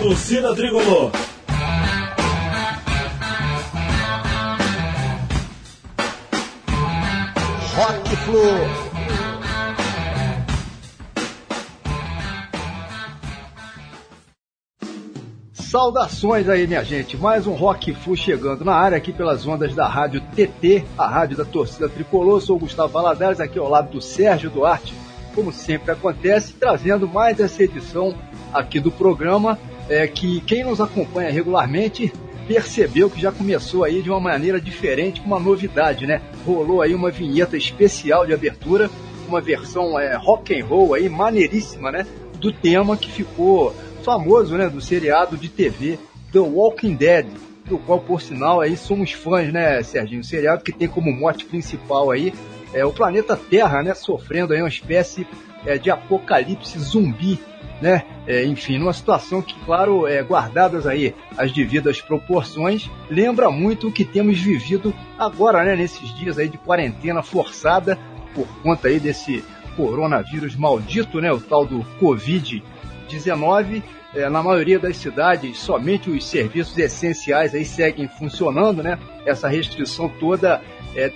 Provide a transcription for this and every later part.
Torcida Tricolor. Rock Flu. Saudações aí, minha gente. Mais um Rock Flu chegando na área aqui pelas ondas da Rádio TT, a rádio da Torcida Tricolor. Sou o Gustavo Valadares, aqui ao lado do Sérgio Duarte, como sempre acontece, trazendo mais essa edição aqui do programa. É que quem nos acompanha regularmente percebeu que já começou aí de uma maneira diferente, com uma novidade, né? Rolou aí uma vinheta especial de abertura, uma versão rock and roll aí, maneiríssima, né? Do tema que ficou famoso, né? Do seriado de TV The Walking Dead, do qual, por sinal, aí somos fãs, né, Serginho? O seriado que tem como mote principal aí o planeta Terra, né? Sofrendo aí uma espécie de apocalipse zumbi, né? Enfim, numa situação que, claro, guardadas aí as devidas proporções, lembra muito o que temos vivido agora, né, nesses dias aí de quarentena forçada por conta aí desse coronavírus maldito, né, o tal do Covid-19. Na maioria das cidades, somente os serviços essenciais aí seguem funcionando, né? Essa restrição toda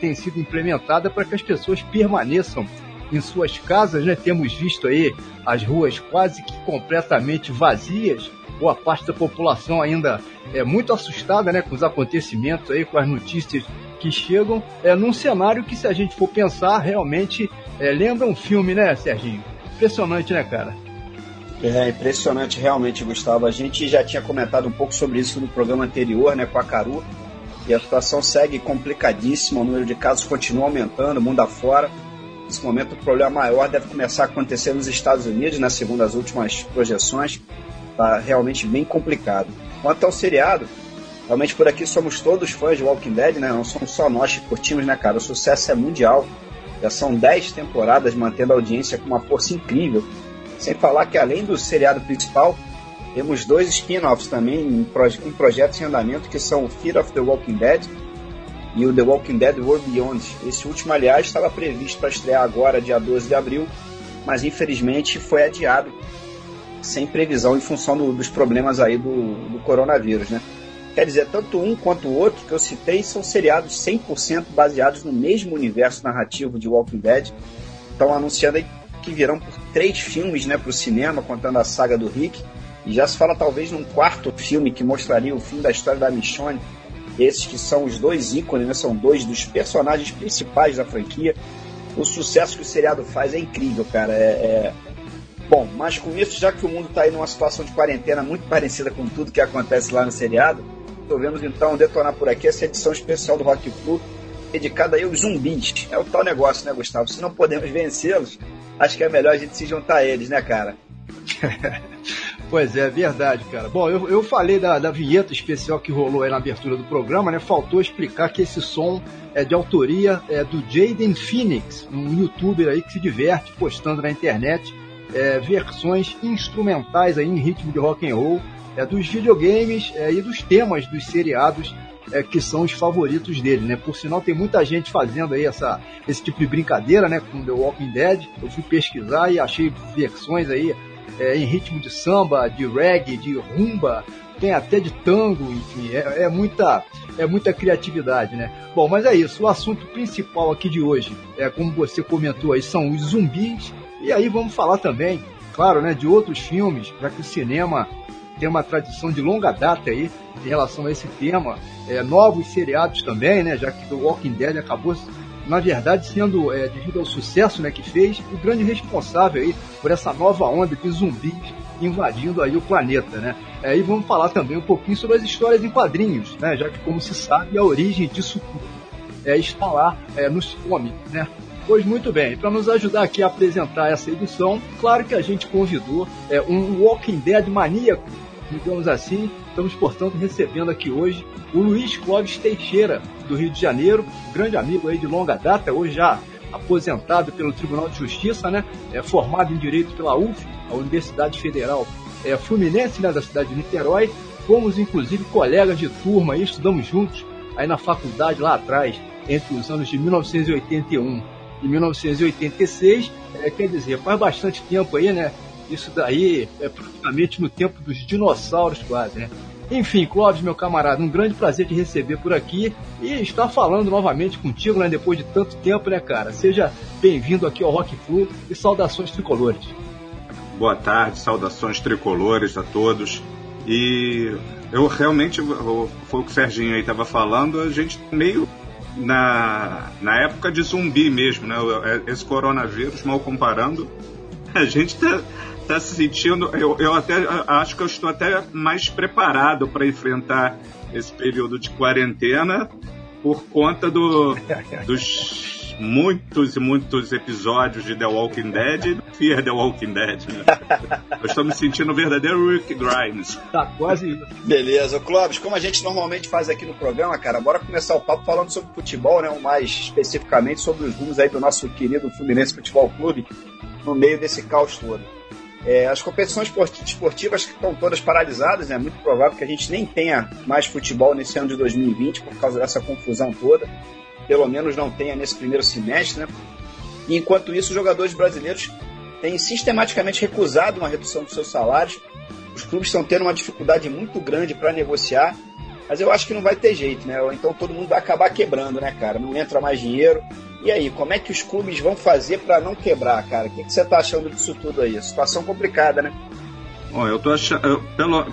tem sido implementada para que as pessoas permaneçam em suas casas, né? Temos visto aí as ruas quase que completamente vazias, boa parte da população ainda é muito assustada, né, com os acontecimentos aí, com as notícias que chegam, num cenário que, se a gente for pensar, realmente lembra um filme, né, Serginho? Impressionante, né, cara? É impressionante realmente, Gustavo. A gente já tinha comentado um pouco sobre isso no programa anterior, né, com a Carol, e a situação segue complicadíssima, o número de casos continua aumentando, mundo afora. Nesse momento, o problema maior deve começar a acontecer nos Estados Unidos, né, segundo as últimas projeções. Está realmente bem complicado. Quanto ao seriado, realmente por aqui somos todos fãs de Walking Dead, né? Não somos só nós que curtimos, né, cara? O sucesso é mundial. Já são 10 temporadas mantendo a audiência com uma força incrível. Sem falar que, além do seriado principal, temos 2 spin-offs também, em projetos em andamento, que são o Fear of the Walking Dead e o The Walking Dead World Beyond. Esse último, aliás, estava previsto para estrear agora, dia 12 de abril, mas infelizmente foi adiado, sem previsão, em função dos problemas aí do coronavírus, né? Quer dizer, tanto um quanto o outro que eu citei são seriados 100% baseados no mesmo universo narrativo de Walking Dead. Estão anunciando aí que virão por 3 filmes, né, para o cinema, contando a saga do Rick, e já se fala talvez num 4º filme que mostraria o fim da história da Michonne. Esses que são os 2 ícones, né? São 2 dos personagens principais da franquia. O sucesso que o seriado faz é incrível, cara. Bom, mas com isso, já que o mundo está aí numa situação de quarentena muito parecida com tudo que acontece lá no seriado, resolvemos então detonar por aqui essa edição especial do Rock Flu, dedicada aí aos zumbis. É o tal negócio, né, Gustavo? Se não podemos vencê-los, acho que é melhor a gente se juntar a eles, né, cara? Pois é, verdade, cara. Bom, eu falei da vinheta especial que rolou aí na abertura do programa, né? Faltou explicar que esse som é de autoria do Jaden Phoenix, um youtuber aí que se diverte postando na internet versões instrumentais aí em ritmo de rock and roll dos videogames e dos temas dos seriados que são os favoritos dele, né? Por sinal, tem muita gente fazendo aí esse tipo de brincadeira, né? Com The Walking Dead. Eu fui pesquisar e achei versões aí em ritmo de samba, de reggae, de rumba, tem até de tango, enfim, muita criatividade, né? Bom, mas é isso, o assunto principal aqui de hoje, como você comentou aí, são os zumbis, e aí vamos falar também, claro, né, de outros filmes, já que o cinema tem uma tradição de longa data aí em relação a esse tema, novos seriados também, né, já que The Walking Dead acabou, na verdade, sendo, devido ao sucesso, né, que fez, o grande responsável aí por essa nova onda de zumbis invadindo aí o planeta, né? E vamos falar também um pouquinho sobre as histórias em quadrinhos, né? Já que, como se sabe, a origem disso tudo está lá nos comics, né? Pois muito bem, para nos ajudar aqui a apresentar essa edição, claro que a gente convidou um Walking Dead maníaco, digamos assim. Estamos, portanto, recebendo aqui hoje o Luiz Clóvis Teixeira, do Rio de Janeiro, grande amigo aí de longa data, hoje já aposentado pelo Tribunal de Justiça, né? Formado em Direito pela UF, a Universidade Federal Fluminense, né, da cidade de Niterói. Fomos, inclusive, colegas de turma, aí estudamos juntos aí na faculdade lá atrás, entre os anos de 1981 e 1986. Quer dizer, faz bastante tempo aí, né? Isso daí é praticamente no tempo dos dinossauros quase, né? Enfim, Clóvis, meu camarada, um grande prazer te receber por aqui e estar falando novamente contigo, né, depois de tanto tempo, né, cara? Seja bem-vindo aqui ao Rock Flu e saudações tricolores. Boa tarde, saudações tricolores a todos. E eu realmente, foi o que o Serginho aí estava falando, a gente meio na época de zumbi mesmo, né? Esse coronavírus, mal comparando, a gente tá se sentindo, eu até acho que eu estou até mais preparado para enfrentar esse período de quarentena por conta dos muitos e muitos episódios de The Walking Dead e do Fear The Walking Dead. Eu estou me sentindo um verdadeiro Rick Grimes. Tá quase isso. Beleza, Clóvis, como a gente normalmente faz aqui no programa, cara, bora começar o papo falando sobre futebol, né? Mais especificamente sobre os rumos aí do nosso querido Fluminense Futebol Clube no meio desse caos todo. As competições esportivas estão todas paralisadas, né? É muito provável que a gente nem tenha mais futebol nesse ano de 2020 por causa dessa confusão toda, pelo menos não tenha nesse primeiro semestre, né? E enquanto isso, os jogadores brasileiros têm sistematicamente recusado uma redução dos seus salários. Os clubes estão tendo uma dificuldade muito grande para negociar, mas eu acho que não vai ter jeito, né? Então todo mundo vai acabar quebrando, né, cara? Não entra mais dinheiro. E aí, como é que os clubes vão fazer para não quebrar, cara? O que você tá achando disso tudo aí? Situação complicada, né? Bom, eu tô achando...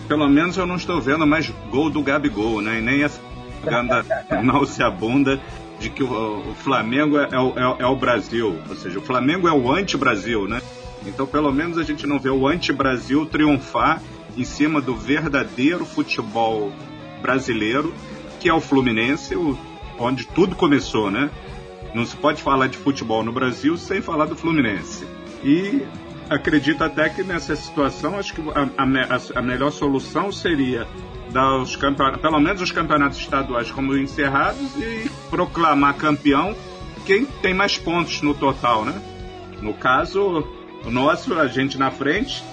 Pelo menos eu não estou vendo mais gol do Gabigol, né? E nem essa propaganda nauseabunda de que o Flamengo é o Brasil. Ou seja, o Flamengo é o anti-Brasil, né? Então, pelo menos a gente não vê o anti-Brasil triunfar em cima do verdadeiro futebol brasileiro, que é o Fluminense, onde tudo começou, né? Não se pode falar de futebol no Brasil sem falar do Fluminense. E acredito até que nessa situação, acho que a melhor solução seria dar pelo menos os campeonatos estaduais como encerrados e proclamar campeão quem tem mais pontos no total, né? No caso, o nosso, a gente na frente,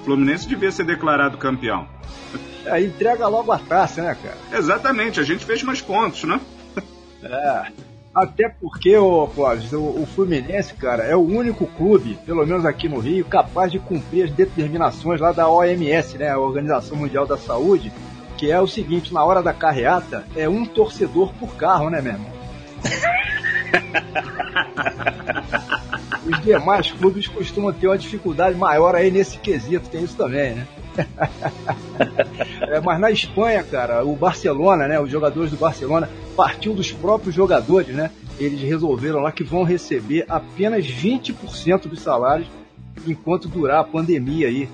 o Fluminense devia ser declarado campeão. Aí entrega logo a taça, né, cara? Exatamente, a gente fez mais pontos, né? É... Até porque, Clóvis, o Fluminense, cara, é o único clube, pelo menos aqui no Rio, capaz de cumprir as determinações lá da OMS, né, a Organização Mundial da Saúde, que é o seguinte: na hora da carreata, é um torcedor por carro, né, meu irmão? Os demais clubes costumam ter uma dificuldade maior aí nesse quesito, tem isso também, né? Mas na Espanha, cara, o Barcelona, né, os jogadores do Barcelona, partiu dos próprios jogadores, né? Eles resolveram lá que vão receber apenas 20% dos salários enquanto durar a pandemia aí.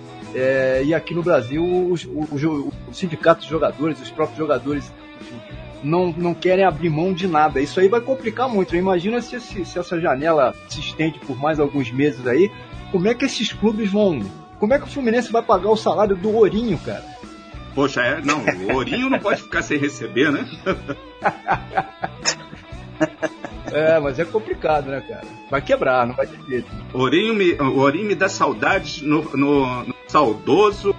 E aqui no Brasil, os sindicatos de jogadores, os próprios jogadores, enfim, não querem abrir mão de nada. Isso aí vai complicar muito. Imagina se essa janela se estende por mais alguns meses aí, como é que esses clubes vão Como é que o Fluminense vai pagar o salário do Ourinho, cara? Poxa, é, não, o Ourinho não pode ficar sem receber, né? É, mas é complicado, né, cara? Vai quebrar, não vai ter jeito. Ourinho me dá saudades no saudoso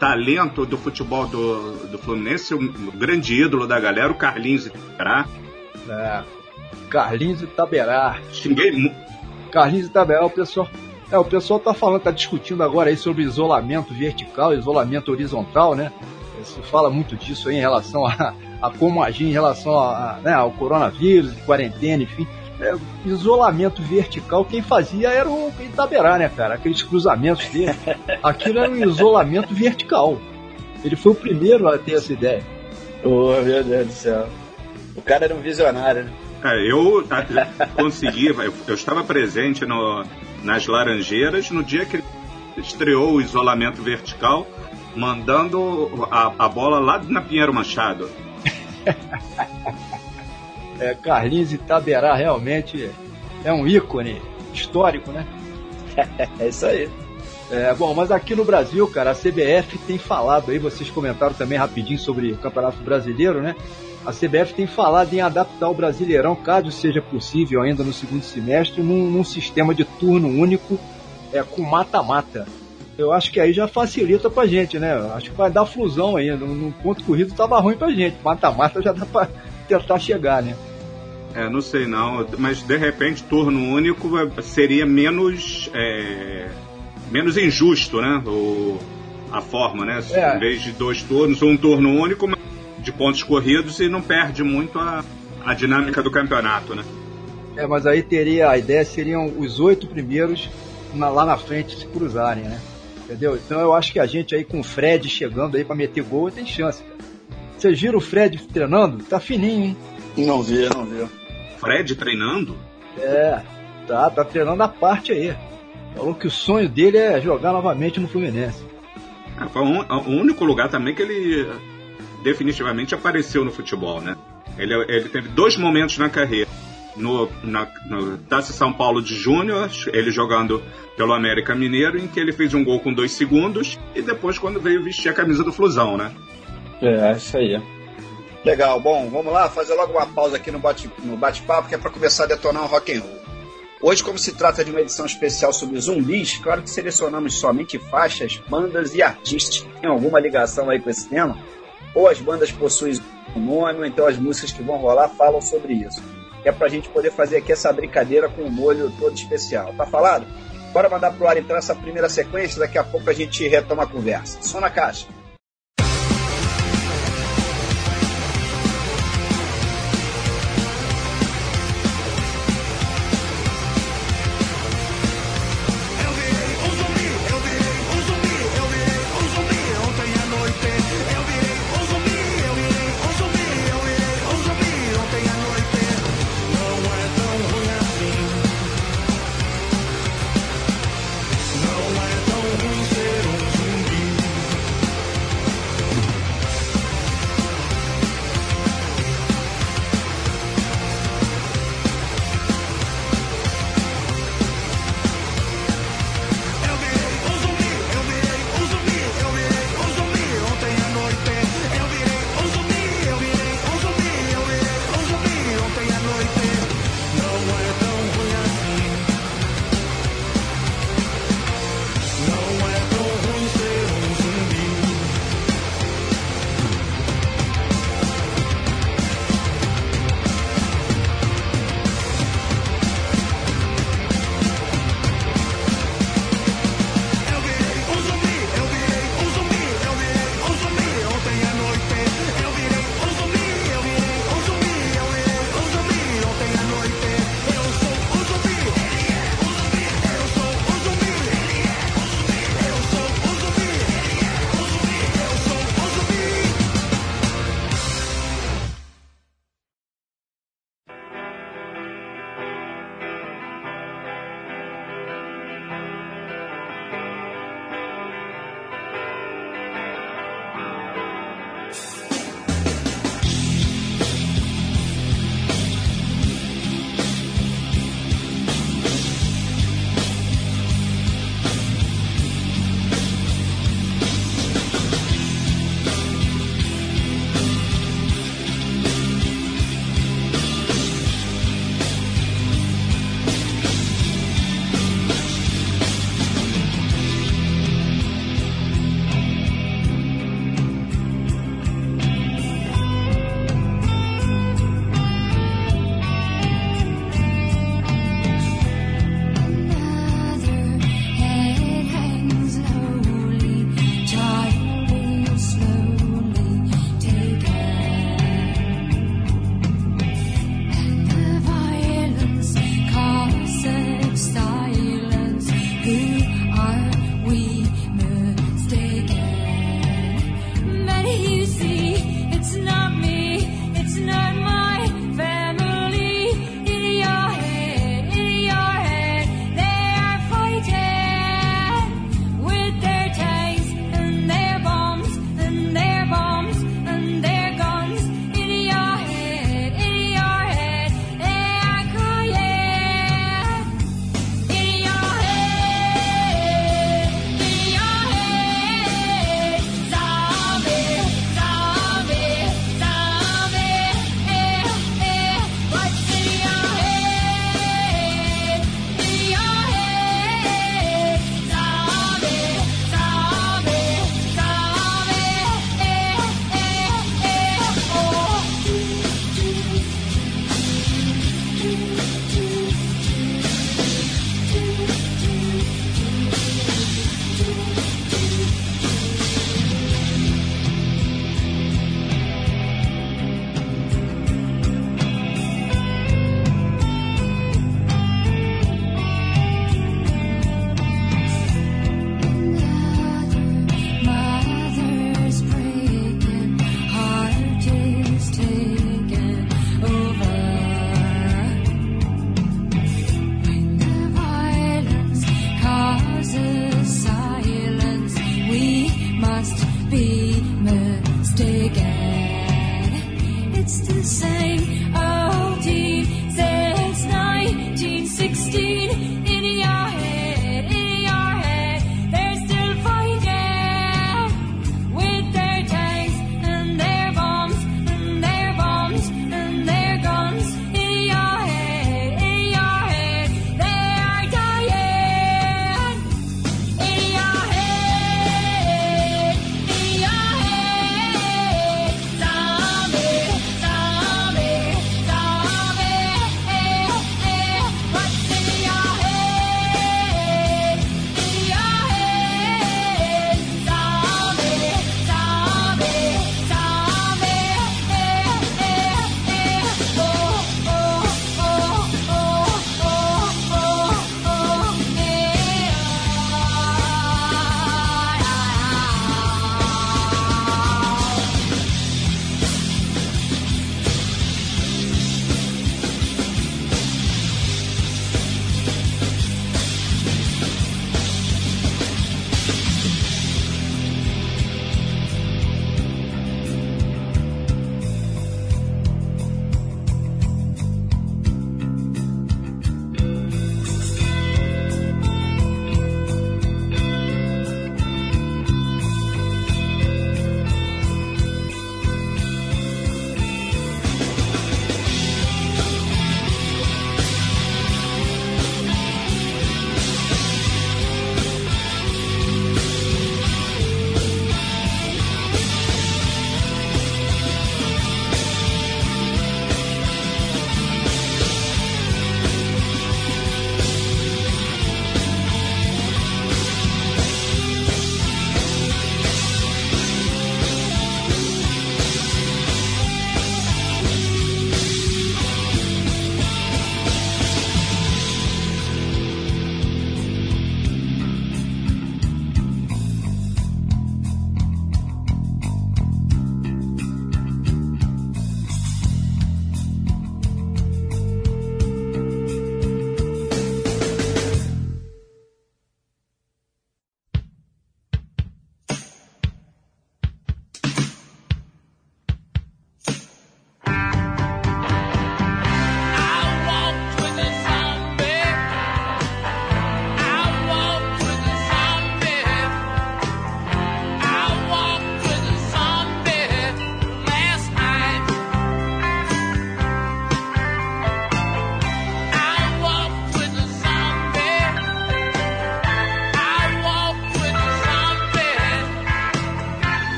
talento do futebol do Fluminense, o grande ídolo da galera, o Carlinhos Itaberá. É, Carlinhos Itaberá. Xinguei muito. Carlinhos Itaberá, o pessoal tá falando, tá discutindo agora aí sobre isolamento vertical, isolamento horizontal, né? Se fala muito disso aí em relação a como agir em relação né, ao coronavírus, quarentena, enfim. É, isolamento vertical, quem fazia era o Itaberá, né, cara? Aqueles cruzamentos dele. Aquilo era um isolamento vertical. Ele foi o primeiro a ter essa ideia. Oh, meu Deus do céu. O cara era um visionário, né? Eu estava presente nas Laranjeiras no dia que ele estreou o isolamento vertical, mandando a bola lá na Pinheiro Machado. É, Carlinhos Itaberá realmente é um ícone histórico, né? É isso aí. É, bom, mas aqui no Brasil, cara, a CBF tem falado aí, vocês comentaram também rapidinho sobre o Campeonato Brasileiro, né? A CBF tem falado em adaptar o Brasileirão, caso seja possível ainda no segundo semestre, num sistema de turno único, com mata-mata. Eu acho que aí já facilita pra gente, né? Acho que vai dar flusão ainda. No ponto corrido tava ruim pra gente. Mata-mata já dá pra tentar chegar, né? É, não sei não. Mas, de repente, turno único seria menos injusto, né? A forma, né? Em vez de dois turnos, um turno único, mas de pontos corridos, e não perde muito a dinâmica do campeonato, né? É, mas aí a ideia seriam os 8 primeiros lá na frente se cruzarem, né? Entendeu? Então eu acho que a gente aí com o Fred chegando aí pra meter gol, tem chance, cara. Vocês viram o Fred treinando? Tá fininho, hein? Não vi. Fred treinando? É, tá treinando a parte aí. Falou que o sonho dele é jogar novamente no Fluminense. Foi o único lugar também que ele definitivamente apareceu no futebol, né? Ele teve 2 momentos na carreira. No Taça São Paulo de Júnior, ele jogando pelo América Mineiro, em que ele fez um gol com 2 segundos, e depois quando veio vestir a camisa do Flusão, né? É, isso aí. Legal, bom, vamos lá, fazer logo uma pausa aqui no bate-papo, que é para começar a detonar o rock'n'roll. Hoje, como se trata de uma edição especial sobre zumbis, claro que selecionamos somente faixas, bandas e artistas que têm alguma ligação aí com esse tema, ou as bandas possuem um nome, ou então as músicas que vão rolar falam sobre isso. É pra gente poder fazer aqui essa brincadeira com um molho todo especial. Tá falado? Bora mandar pro ar entrar essa primeira sequência, daqui a pouco a gente retoma a conversa. Som na caixa.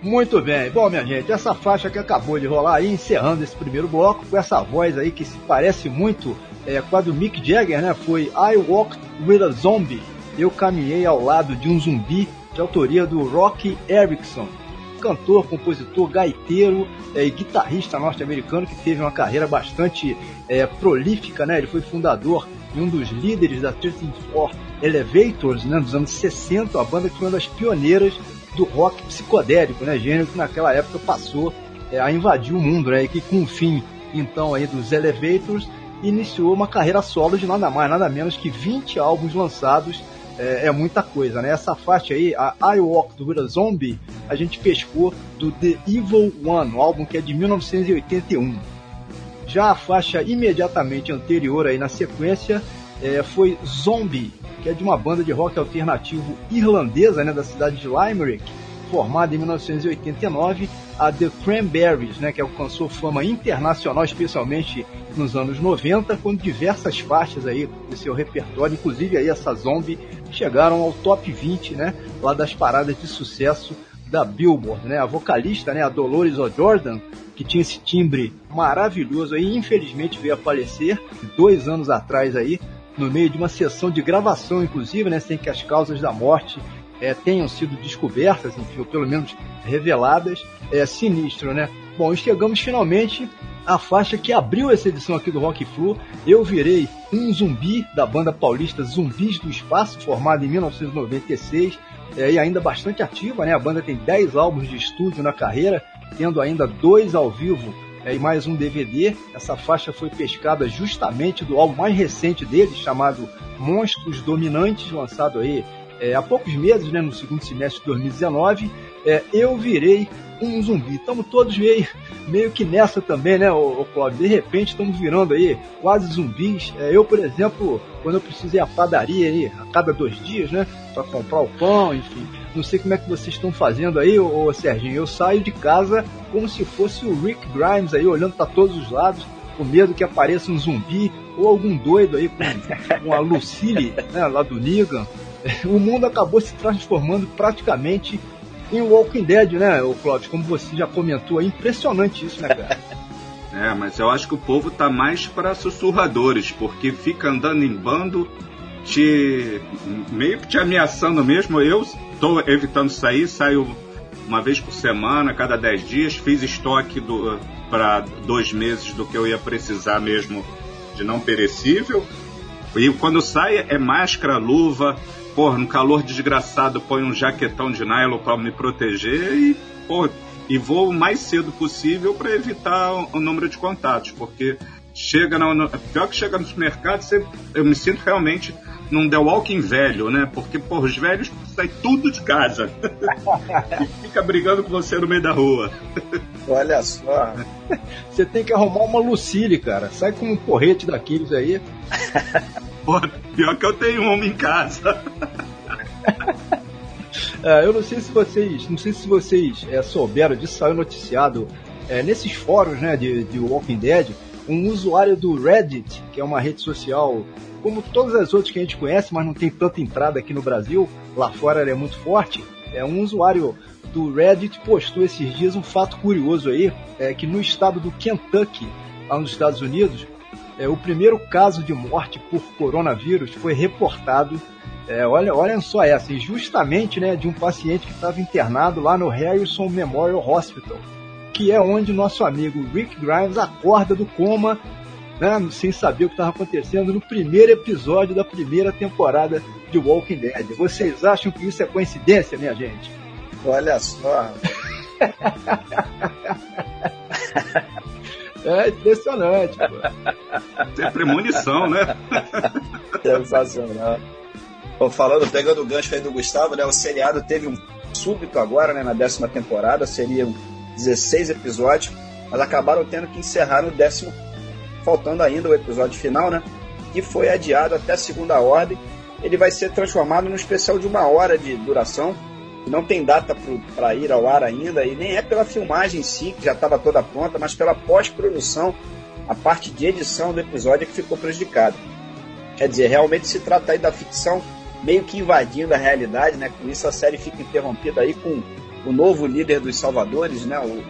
Muito bem, bom minha gente, essa faixa que acabou de rolar aí, encerrando esse primeiro bloco, com essa voz aí que se parece muito com a do Mick Jagger, né? Foi I Walked With a Zombie, Eu Caminhei ao Lado de um Zumbi, de autoria do Rock Erickson, cantor, compositor, gaiteiro e guitarrista norte-americano que teve uma carreira bastante prolífica, né? Ele foi fundador e um dos líderes da 13th Floor Elevators, né? Nos anos 60, a banda que foi uma das pioneiras do rock psicodélico, né? Gênero que naquela época passou a invadir o mundo, né? E que com o fim então aí dos Elevators iniciou uma carreira solo de nada mais, nada menos que 20 álbuns lançados. É muita coisa, né? Essa faixa aí, a I Walked With a Zombie, a gente pescou do The Evil One, um álbum que é de 1981. Já a faixa imediatamente anterior aí na sequência foi Zombie, que é de uma banda de rock alternativo irlandesa, né, da cidade de Limerick, formada em 1989, a The Cranberries, né, que alcançou fama internacional, especialmente nos anos 90, quando diversas faixas aí do seu repertório, inclusive aí essa Zombie, chegaram ao top 20, né, lá das paradas de sucesso da Billboard, né? A vocalista, né, a Dolores O'Riordan, que tinha esse timbre maravilhoso aí, infelizmente veio a falecer 2 anos atrás aí, no meio de uma sessão de gravação, inclusive, né, sem que as causas da morte tenham sido descobertas, enfim, ou pelo menos reveladas. Sinistro, né? Bom, chegamos finalmente à faixa que abriu essa edição aqui do Rock Flu, Eu Virei um Zumbi, da banda paulista Zumbis do Espaço, formada em 1996, e ainda bastante ativa, né? A banda tem 10 álbuns de estúdio na carreira, tendo ainda 2 ao vivo e mais um DVD. Essa faixa foi pescada justamente do álbum mais recente deles, chamado Monstros Dominantes, lançado aí há poucos meses, né, no segundo semestre de 2019, Eu Virei um Zumbi. Estamos todos meio que nessa também, né, Clóvis? De repente estamos virando aí quase zumbis. Eu, por exemplo, quando eu preciso ir à padaria aí, a cada 2 dias, né, para comprar o pão, enfim. Não sei como é que vocês estão fazendo aí, ô Serginho. Eu saio de casa como se fosse o Rick Grimes aí, olhando para todos os lados, com medo que apareça um zumbi ou algum doido aí, com a Lucille, né, lá do Negan. O mundo acabou se transformando praticamente em Walking Dead, né, Clóvis? Como você já comentou, é impressionante isso, né, cara? Mas eu acho que o povo tá mais para sussurradores, porque fica andando em bando, meio que te ameaçando mesmo. Eu tô evitando sair, saio uma vez por semana, cada 10 dias, fiz estoque para 2 meses do que eu ia precisar mesmo de não perecível. E quando sai é máscara, luva, no calor desgraçado põe um jaquetão de nylon para me proteger e vou o mais cedo possível para evitar o número de contatos, porque pior que chega nos mercados, eu me sinto realmente num The Walking velho, né? Porque os velhos saem tudo de casa e fica brigando com você no meio da rua. Olha só, você tem que arrumar uma Lucille, cara, sai com um porrete daqueles aí. Pô, pior que eu tenho um homem em casa. Eu não sei se vocês souberam disso, saiu noticiado nesses fóruns, né, de Walking Dead, um usuário do Reddit, que é uma rede social como todas as outras que a gente conhece, mas não tem tanta entrada aqui no Brasil, lá fora ela é muito forte. Um usuário do Reddit postou esses dias um fato curioso aí, que no estado do Kentucky, lá nos Estados Unidos, o primeiro caso de morte por coronavírus foi reportado, olha só essa, e justamente, né, de um paciente que estava internado lá no Harrison Memorial Hospital, que é onde nosso amigo Rick Grimes acorda do coma, né, sem saber o que estava acontecendo, no primeiro episódio da primeira temporada de Walking Dead. Vocês acham que isso é coincidência, minha gente? Olha só. É impressionante, pô. Tem premonição, né? Sensacional. Bom, pegando o gancho aí do Gustavo, né, o seriado teve um súbito agora, né, na 10ª temporada, seriam 16 episódios, mas acabaram tendo que encerrar no 10º, faltando ainda o episódio final, né, que foi adiado até segunda ordem. Ele vai ser transformado num especial de 1 hora de duração, não tem data para ir ao ar ainda, e nem é pela filmagem em si, que já estava toda pronta, mas pela pós-produção, a parte de edição do episódio é que ficou prejudicada. Quer dizer, realmente se trata aí da ficção meio que invadindo a realidade, né, com isso a série fica interrompida aí com o novo líder dos Salvadores, né, o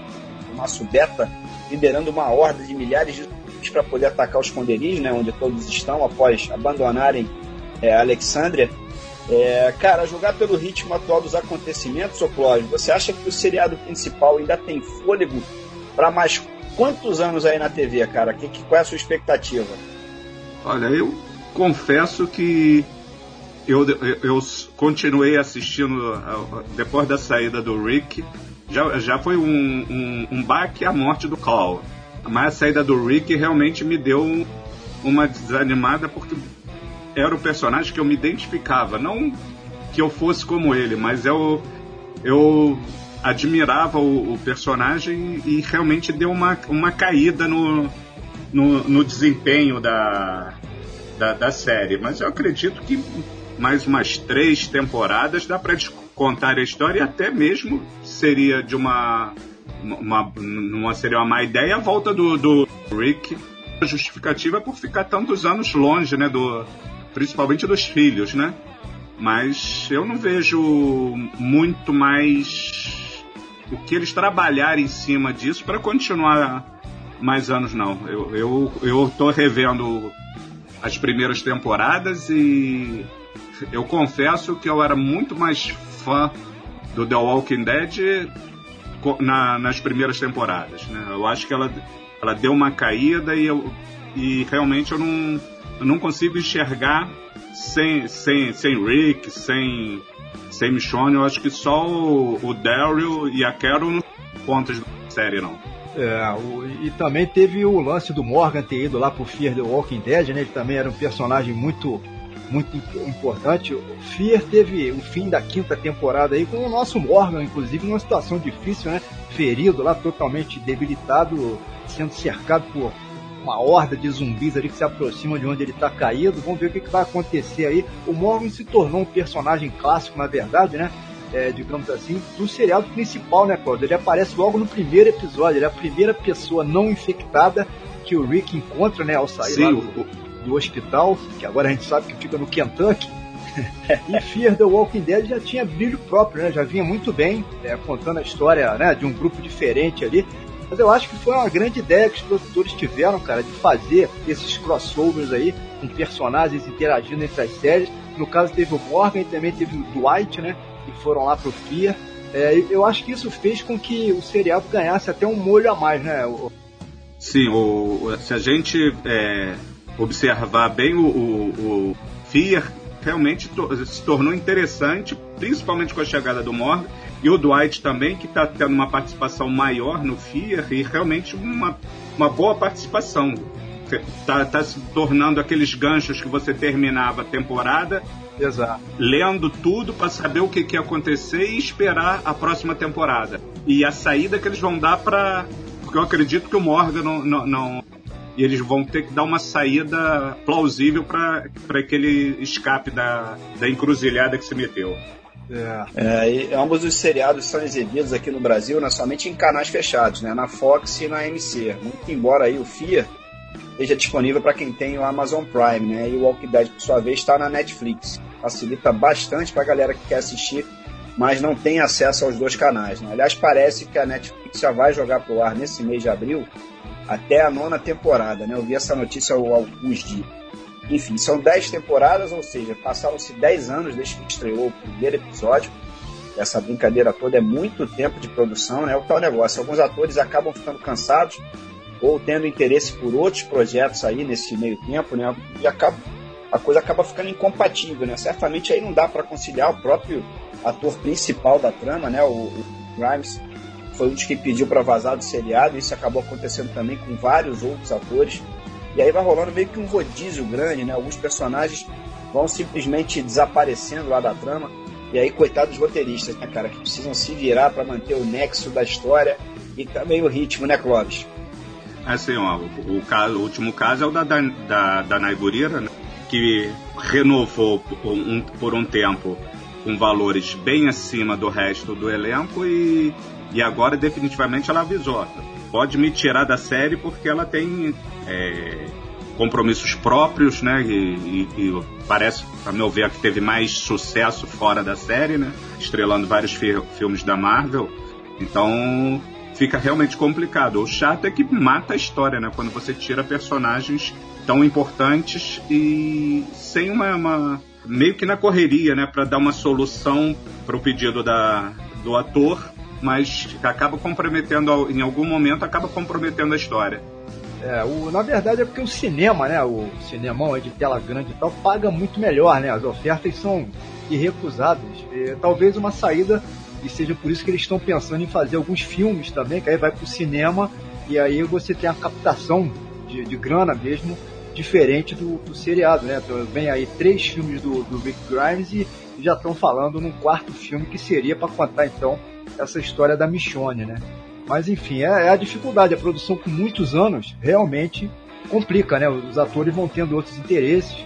nosso Beta, liderando uma horda de milhares de zumbis para poder atacar o esconderijo, né, onde todos estão após abandonarem Alexandria. Cara, jogar pelo ritmo atual dos acontecimentos, ô Clóvis, você acha que o seriado principal ainda tem fôlego para mais quantos anos aí na TV, cara? Qual é a sua expectativa? Olha, eu confesso que eu continuei assistindo depois da saída do Rick. Já foi um baque à morte do Carl, mas a saída do Rick realmente me deu uma desanimada, porque era o personagem que eu me identificava, não que eu fosse como ele, mas eu admirava o personagem, e realmente deu uma caída no desempenho da série. Mas eu acredito que mais umas 3 temporadas dá para contar a história, e até mesmo seria seria uma má ideia a volta do Rick. A justificativa é por ficar tantos anos longe, né, principalmente dos filhos, né? Mas eu não vejo muito mais o que eles trabalharem em cima disso para continuar mais anos, não. Eu tô revendo as primeiras temporadas, e eu confesso que eu era muito mais fã do The Walking Dead nas primeiras temporadas, né? Eu acho que ela deu uma caída, e realmente eu não consigo enxergar sem Rick, sem Michonne. Eu acho que só o Daryl e a Carol não são pontas da série, não. E também teve o lance do Morgan ter ido lá pro Fear the Walking Dead, né? Ele também era um personagem muito, muito importante. O Fear teve o fim da 5ª temporada aí com o nosso Morgan, inclusive, numa situação difícil, né? Ferido lá, totalmente debilitado, sendo cercado por uma horda de zumbis ali que se aproxima de onde ele está caído. Vamos ver o que vai acontecer aí. O Morgan se tornou um personagem clássico, na verdade, né? Digamos assim, do seriado principal, né, Cláudio? Ele aparece logo no primeiro episódio. Ele é a primeira pessoa não infectada que o Rick encontra, né, ao sair lá do hospital, que agora a gente sabe que fica no Kentucky. E Fear the Walking Dead já tinha brilho próprio, né? Já vinha muito bem, contando a história, né, de um grupo diferente ali. Mas eu acho que foi uma grande ideia que os produtores tiveram, cara, de fazer esses crossovers aí, com personagens interagindo entre as séries. No caso teve o Morgan e também teve o Dwight, né, que foram lá pro Fear. Eu acho que isso fez com que o seriado ganhasse até um molho a mais, né? Sim, se a gente observar bem o Fear, realmente se tornou interessante, principalmente com a chegada do Morgan, e o Dwight também, que está tendo uma participação maior no Fear, e realmente uma boa participação. Tá se tornando aqueles ganchos que você terminava a temporada, exato, lendo tudo para saber o que ia acontecer e esperar a próxima temporada. E a saída que eles vão dar para... Porque eu acredito que o Morgan não... E eles vão ter que dar uma saída plausível para que ele escape da encruzilhada que se meteu. E ambos os seriados são exibidos aqui no Brasil, né, somente em canais fechados, né, na Fox e na AMC. Muito embora aí o Fear esteja disponível para quem tem o Amazon Prime, né, e o Walking Dead, por sua vez, está na Netflix. Facilita bastante para a galera que quer assistir, mas não tem acesso aos dois canais, né. Aliás, parece que a Netflix já vai jogar pro ar nesse mês de abril até a 9ª temporada, né? Eu vi essa notícia há alguns dias. Enfim, são 10 temporadas, ou seja, passaram-se 10 anos desde que estreou o primeiro episódio. Essa brincadeira toda é muito tempo de produção, né? É o tal negócio. Alguns atores acabam ficando cansados ou tendo interesse por outros projetos aí nesse meio tempo, né? E a coisa acaba ficando incompatível, né? Certamente aí não dá para conciliar. O próprio ator principal da trama, né, o Grimes, foi um dos que pediu para vazar do seriado. Isso acabou acontecendo também com vários outros atores. E aí vai rolando meio que um rodízio grande, né? Alguns personagens vão simplesmente desaparecendo lá da trama. E aí, coitados dos roteiristas, né, cara? Que precisam se virar para manter o nexo da história e também o ritmo, né, Clóvis? Assim, ó, o último caso é o da Naigurira, né? Que renovou por um tempo com valores bem acima do resto do elenco, e agora definitivamente ela avisou: pode me tirar da série, porque ela tem compromissos próprios, né? E parece, a meu ver, que teve mais sucesso fora da série, né? Estrelando vários filmes da Marvel. Então fica realmente complicado. O chato é que mata a história, né? Quando você tira personagens tão importantes e sem uma meio que na correria, né? Para dar uma solução para o pedido do ator, mas acaba comprometendo, em algum momento acaba comprometendo a história. Na verdade é porque o cinema, né, o cinemão é de tela grande e tal, paga muito melhor, né, as ofertas são irrecusáveis, talvez uma saída, e seja por isso que eles estão pensando em fazer alguns filmes também, que aí vai pro cinema, e aí você tem a captação de grana mesmo, diferente do seriado, né, então, vem aí 3 filmes do Rick Grimes e já estão falando num 4º filme que seria para contar então essa história da Michonne, né? Mas enfim, é a dificuldade. A produção com muitos anos realmente complica, né? Os atores vão tendo outros interesses.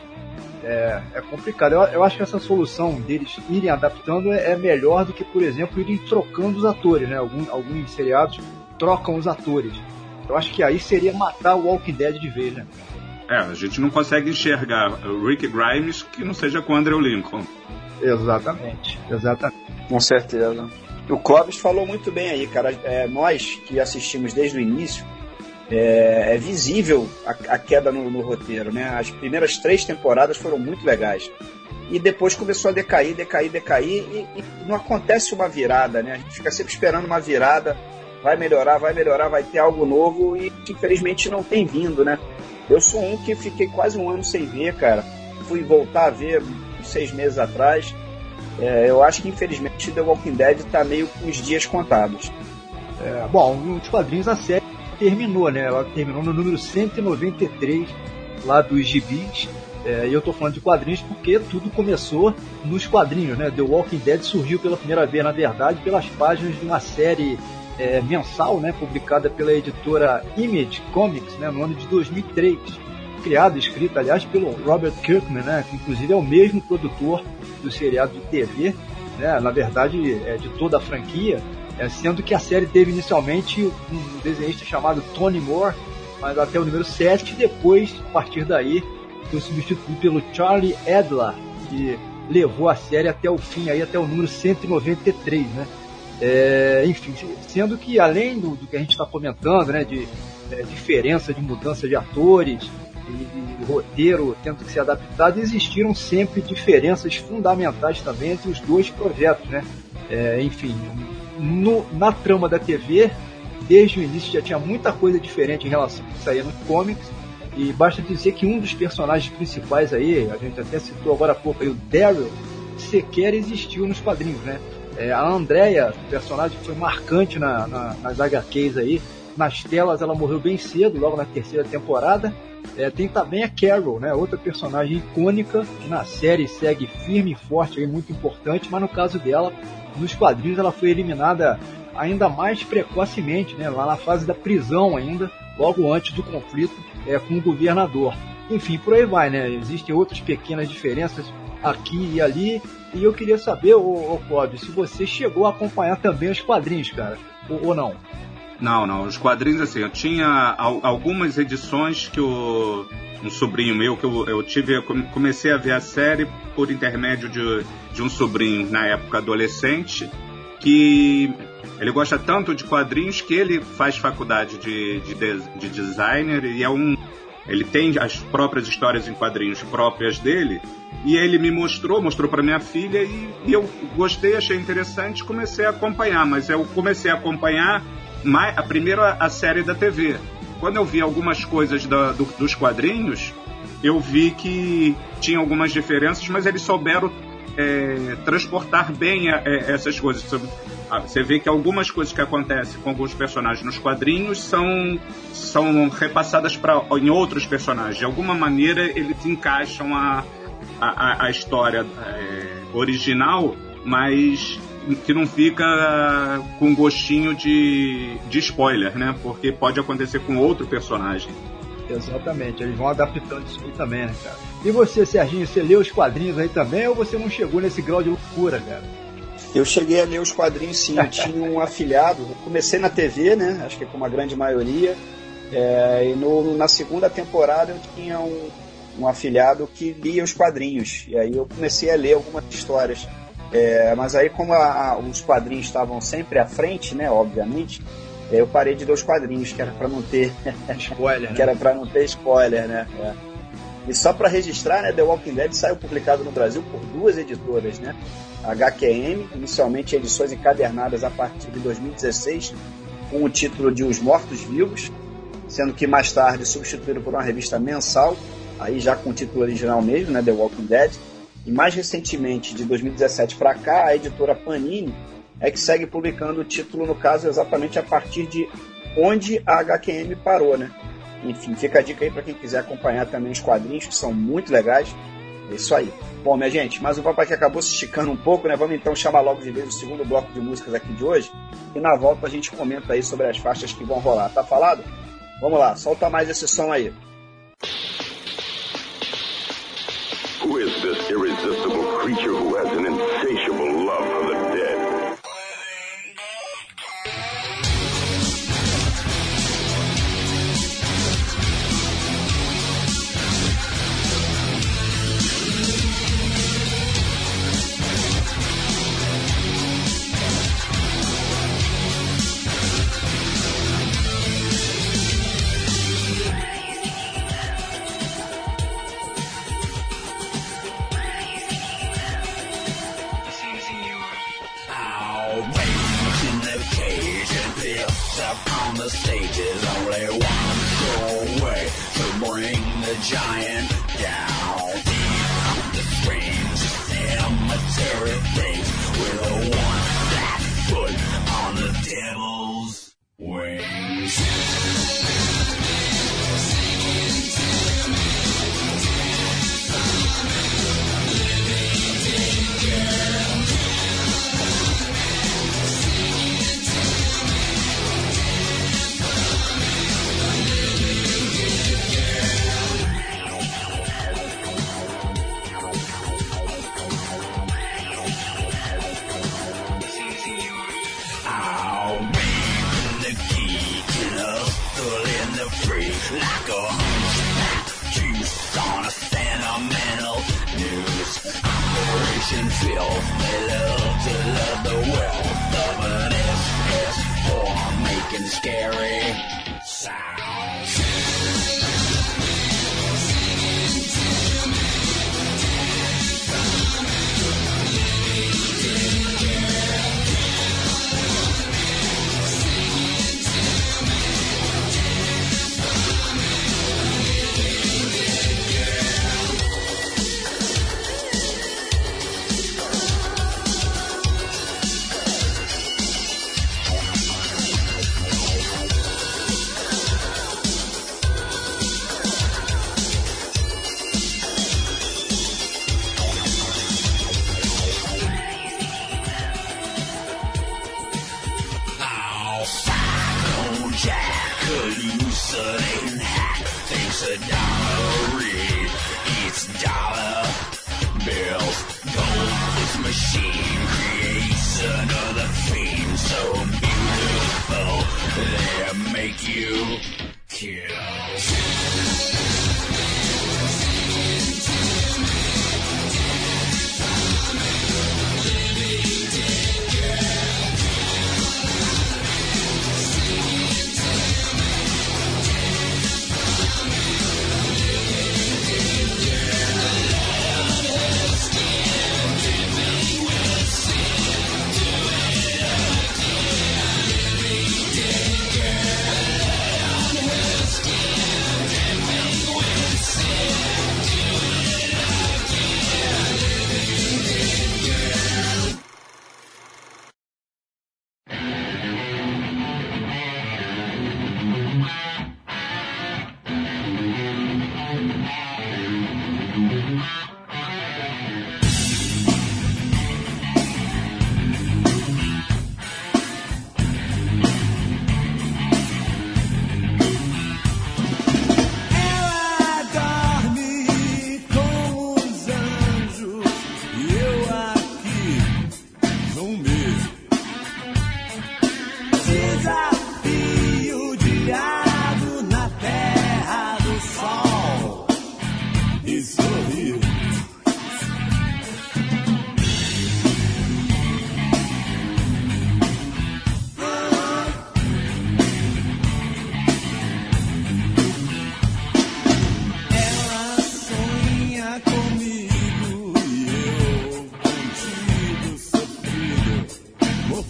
É complicado. Eu acho que essa solução deles irem adaptando é melhor do que, por exemplo, irem trocando os atores, né? Alguns seriados trocam os atores. Eu acho que aí seria matar o Walking Dead de vez, né? A gente não consegue enxergar o Rick Grimes que não seja com o Andrew Lincoln. Exatamente. Com certeza. O Clóvis falou muito bem aí, cara. Nós que assistimos desde o início, é visível a queda no roteiro, né? As primeiras 3 temporadas foram muito legais. E depois começou a decair, e não acontece uma virada, né? A gente fica sempre esperando uma virada, vai melhorar, vai ter algo novo, e infelizmente não tem vindo, né? Eu sou um que fiquei quase um ano sem ver, cara. Fui voltar a ver 6 meses atrás. Eu acho que, infelizmente, The Walking Dead está meio com os dias contados. Nos quadrinhos a série terminou, né? Ela terminou no número 193 lá dos gibis. E eu estou falando de quadrinhos porque tudo começou nos quadrinhos, né? The Walking Dead surgiu pela primeira vez, na verdade, pelas páginas de uma série mensal, né? Publicada pela editora Image Comics, né? No ano de 2003. Criada e escrita, aliás, pelo Robert Kirkman, né? Que inclusive é o mesmo produtor do seriado de TV, né? Na verdade de toda a franquia, sendo que a série teve inicialmente um desenhista chamado Tony Moore, mas até o número 7, e depois, a partir daí, foi substituído pelo Charlie Adler, que levou a série até o fim, aí, até o número 193, né? Enfim, sendo que além do que a gente está comentando, né? De diferença de mudança de atores, e roteiro tendo que ser adaptado, existiram sempre diferenças fundamentais também entre os dois projetos, né? Enfim, na trama da TV, desde o início já tinha muita coisa diferente em relação ao que saía no comics, e basta dizer que um dos personagens principais aí, a gente até citou agora há pouco aí, o Daryl, sequer existiu nos quadrinhos, né? A Andrea, personagem que foi marcante nas HQs aí, nas telas ela morreu bem cedo, logo na 3ª temporada. Tem também a Carol, né? Outra personagem icônica que na série segue firme e forte, aí, muito importante, mas no caso dela, nos quadrinhos, ela foi eliminada ainda mais precocemente, né? Lá na fase da prisão ainda, logo antes do conflito com o governador. Enfim, por aí vai, né? Existem outras pequenas diferenças aqui e ali, e eu queria saber, ô Cláudio, se você chegou a acompanhar também os quadrinhos, cara, ou não? Não. Os quadrinhos, assim, eu tinha algumas edições que um sobrinho meu, que eu comecei a ver a série por intermédio de um sobrinho, na época adolescente, que ele gosta tanto de quadrinhos que ele faz faculdade de designer e ele tem as próprias histórias em quadrinhos próprias dele, e ele me mostrou para minha filha, e eu gostei, achei interessante, comecei a acompanhar, mas eu comecei a acompanhar a primeira, a série da TV. Quando eu vi algumas coisas dos quadrinhos, eu vi que tinha algumas diferenças, mas eles souberam transportar bem essas coisas. Você vê que algumas coisas que acontecem com alguns personagens nos quadrinhos são repassadas em outros personagens. De alguma maneira, eles encaixam a história original, mas que não fica com gostinho de spoiler, né? Porque pode acontecer com outro personagem. Exatamente, eles vão adaptando isso aí também, né, cara? E você, Serginho, você leu os quadrinhos aí também, ou você não chegou nesse grau de loucura, cara? Eu cheguei a ler os quadrinhos, sim. Eu tinha um afilhado, comecei na TV, né? Acho que como a grande maioria. E na segunda temporada eu tinha um afilhado que lia os quadrinhos, e aí eu comecei a ler algumas histórias. Mas aí, como os quadrinhos estavam sempre à frente, né, obviamente, eu parei de ler os quadrinhos, que era para não ter spoiler, que era para não ter spoiler, né? E só para registrar, né, The Walking Dead saiu publicado no Brasil por 2 editoras, né? HQM, inicialmente edições encadernadas a partir de 2016, com o título de Os Mortos Vivos, sendo que mais tarde substituíram por uma revista mensal, aí já com o título original mesmo, né, The Walking Dead. E mais recentemente, de 2017 para cá, a editora Panini é que segue publicando o título, no caso, exatamente a partir de onde a HQM parou, né? Enfim, fica a dica aí para quem quiser acompanhar também os quadrinhos, que são muito legais. É isso aí. Bom, minha gente, mas o papo aqui acabou se esticando um pouco, né? Vamos então chamar logo de vez o segundo bloco de músicas aqui de hoje, e na volta a gente comenta aí sobre as faixas que vão rolar. Tá falado? Vamos lá, solta mais esse som aí. Who is this irresistible creature who has an insatiable love for the dead? The stage is only one go away to bring the giant down. The strange, immaterial things were the ones that put on the devil's wings. Like a hunchback, juice on a sentimental news. Operation Phil, they love the wealth of an SS for making scary sounds.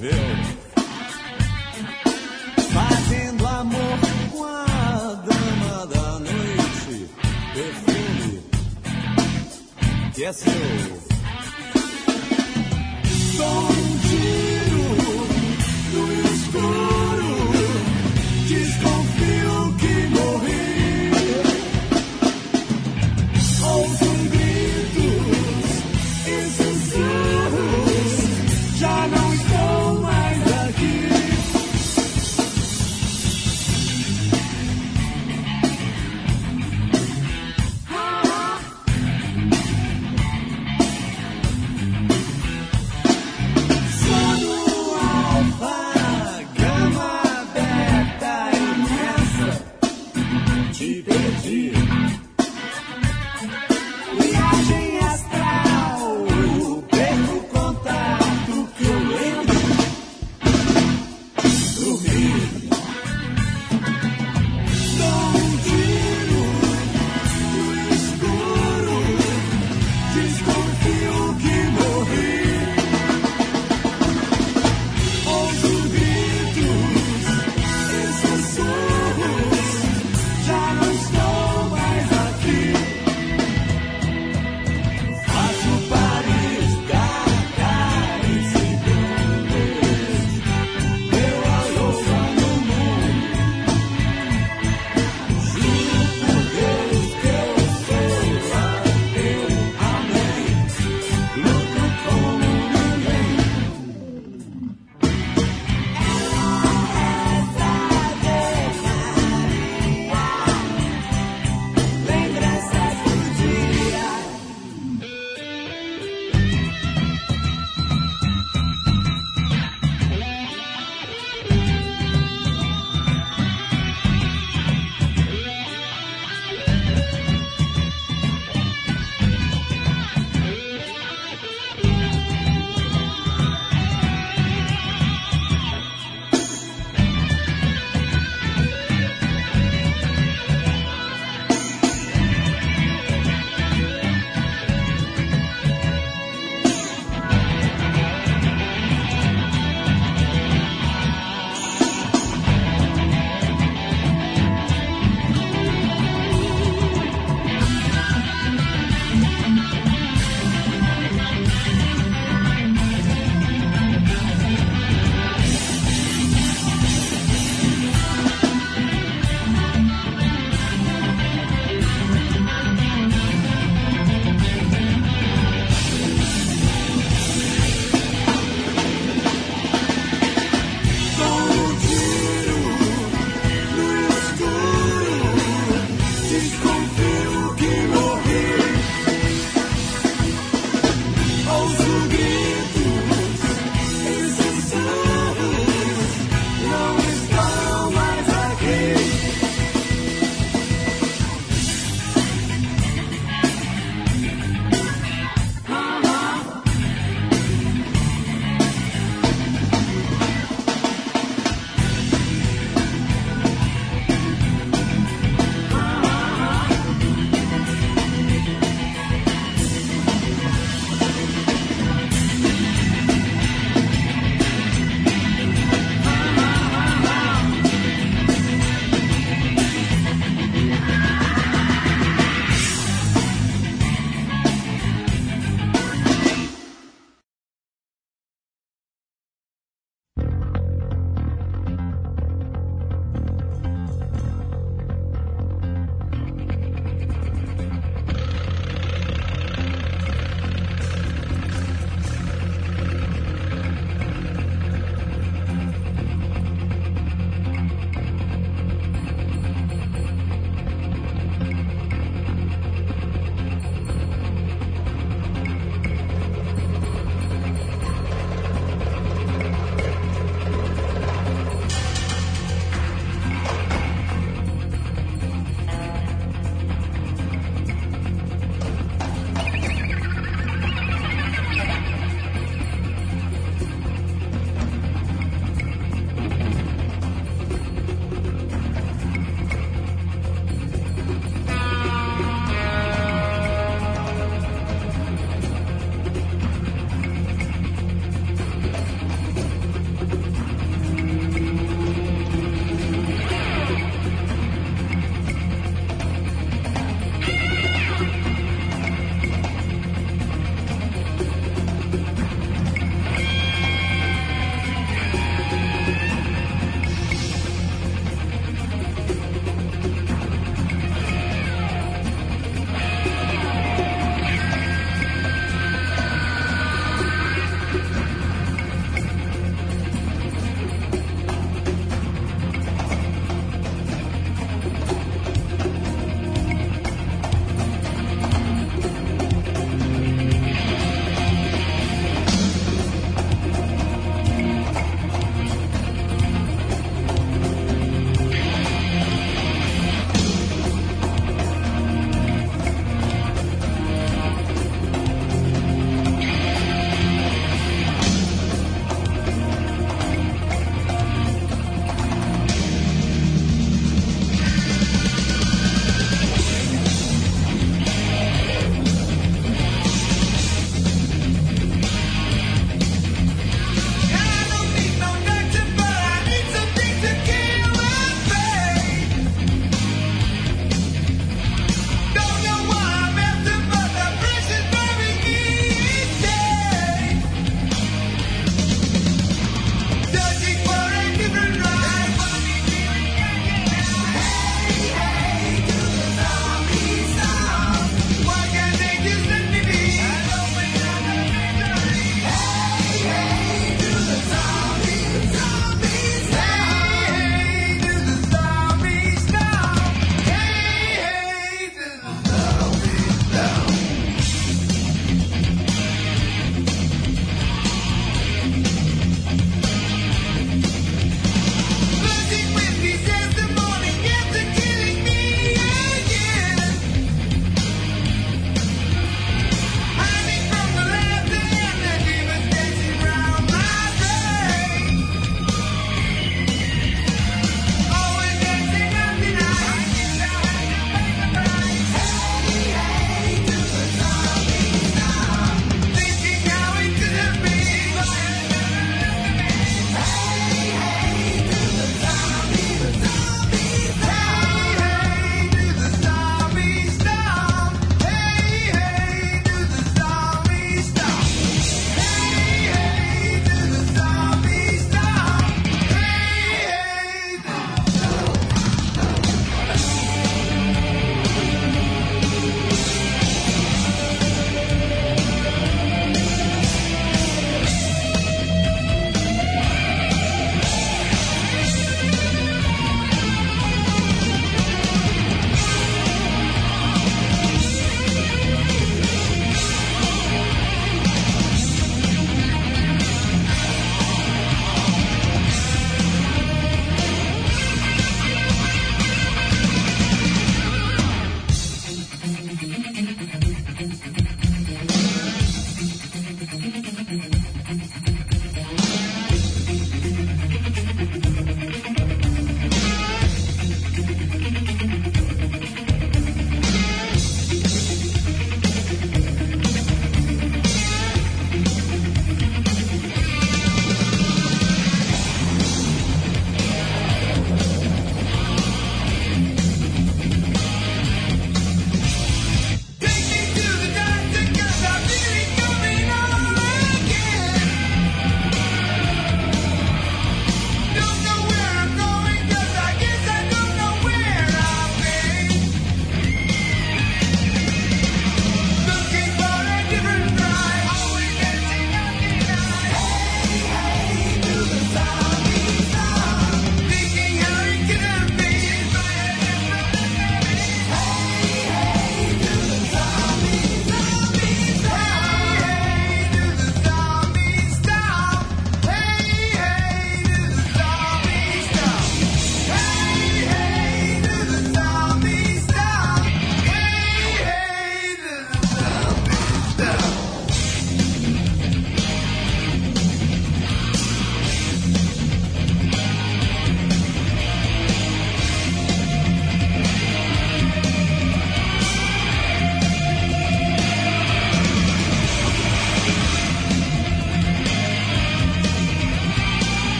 viveu fazendo amor com a dama da noite, perfume que é seu. Dou um tiro no escuro, desconfio que morri. Ouço gritos e sussurros, já não estou mais aqui. Viagem astral, eu perco o contato que eu lembro. Dormi, dou um tiro no escuro, desconfio que morri. Ouço gritos e sussurros, já não estou.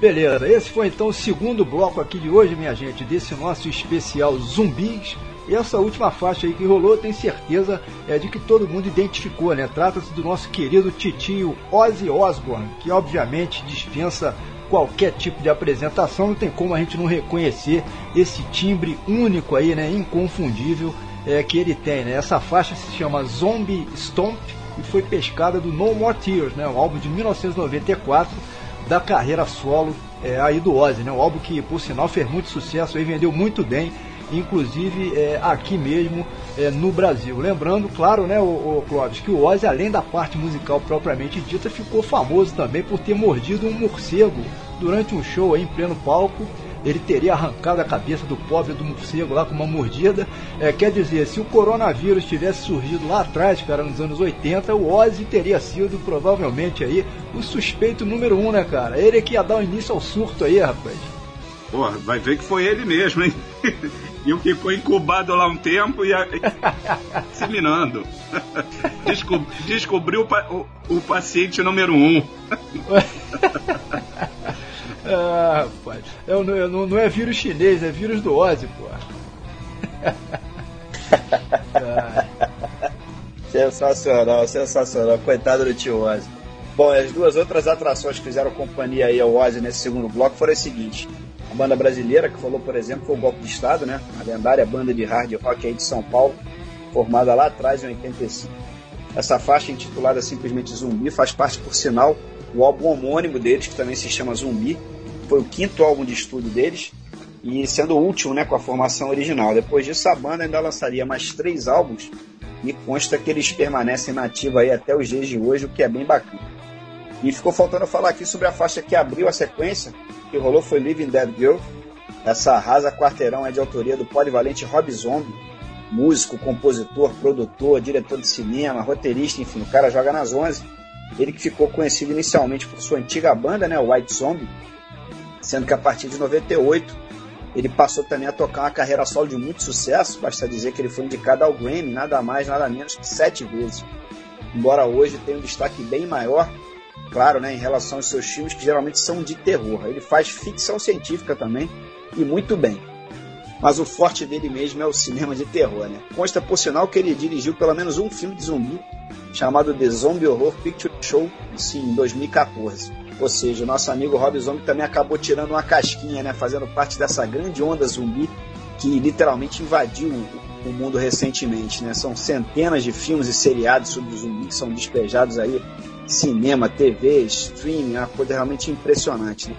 Beleza, esse foi então o segundo bloco aqui de hoje, minha gente, desse nosso especial Zumbis. E essa última faixa aí que rolou, eu tenho certeza de que todo mundo identificou, né? Trata-se do nosso querido titio Ozzy Osbourne, que obviamente dispensa qualquer tipo de apresentação, não tem como a gente não reconhecer esse timbre único aí, né? Inconfundível que ele tem, né? Essa faixa se chama Zombie Stomp e foi pescada do No More Tears, né? Um álbum de 1994 da carreira solo aí do Ozzy, né? Um álbum que, por sinal, fez muito sucesso e vendeu muito bem, inclusive aqui mesmo no Brasil. Lembrando, claro, né, o Clóvis, que o Ozzy, além da parte musical propriamente dita, ficou famoso também por ter mordido um morcego durante um show aí em pleno palco. Ele teria arrancado a cabeça do pobre do morcego lá com uma mordida. Quer dizer, se o coronavírus tivesse surgido lá atrás, cara, nos anos 80, o Ozzy teria sido provavelmente aí o suspeito número um, né, cara? Ele que ia dar o início ao surto aí, rapaz. Pô, vai ver que foi ele mesmo, hein? E o que foi incubado lá um tempo e disseminando. Descobriu o paciente número um. Ah, rapaz, não é vírus chinês, é vírus do Ozzy, pô. Ah. Sensacional, sensacional. Coitado do tio Ozzy. Bom, as duas outras atrações que fizeram companhia aí ao Ozzy nesse segundo bloco foram as seguintes. A banda brasileira que falou, por exemplo, foi o Golpe de Estado, né? A lendária banda de hard rock aí de São Paulo, formada lá atrás em 85. Essa faixa, intitulada simplesmente Zumbi, faz parte, por sinal, do álbum homônimo deles, que também se chama Zumbi. Foi o quinto álbum de estúdio deles e sendo o último, né, com a formação original. Depois disso, a banda ainda lançaria mais 3 álbuns e consta que eles permanecem nativos aí até os dias de hoje, o que é bem bacana. E ficou faltando falar aqui sobre a faixa que abriu a sequência, que rolou foi Living Dead Girl. Essa arrasa quarteirão é de autoria do polivalente Rob Zombie, músico, compositor, produtor, diretor de cinema, roteirista, enfim, o cara joga nas 11. Ele que ficou conhecido inicialmente por sua antiga banda, né, White Zombie, sendo que a partir de 98 ele passou também a tocar uma carreira solo de muito sucesso. Basta dizer que ele foi indicado ao Grammy nada mais, nada menos que 7 vezes, embora hoje tenha um destaque bem maior, claro, né, em relação aos seus filmes, que geralmente são de terror. Ele faz ficção científica também, e muito bem, mas o forte dele mesmo é o cinema de terror, né? Consta, por sinal, que ele dirigiu pelo menos um filme de zumbi chamado The Zombie Horror Picture Show, assim, em 2014. Ou seja, o nosso amigo Rob Zombie também acabou tirando uma casquinha, né? Fazendo parte dessa grande onda zumbi que literalmente invadiu o mundo recentemente, né? São centenas de filmes e seriados sobre o zumbi que são despejados aí, cinema, TV, streaming, uma coisa realmente impressionante, né?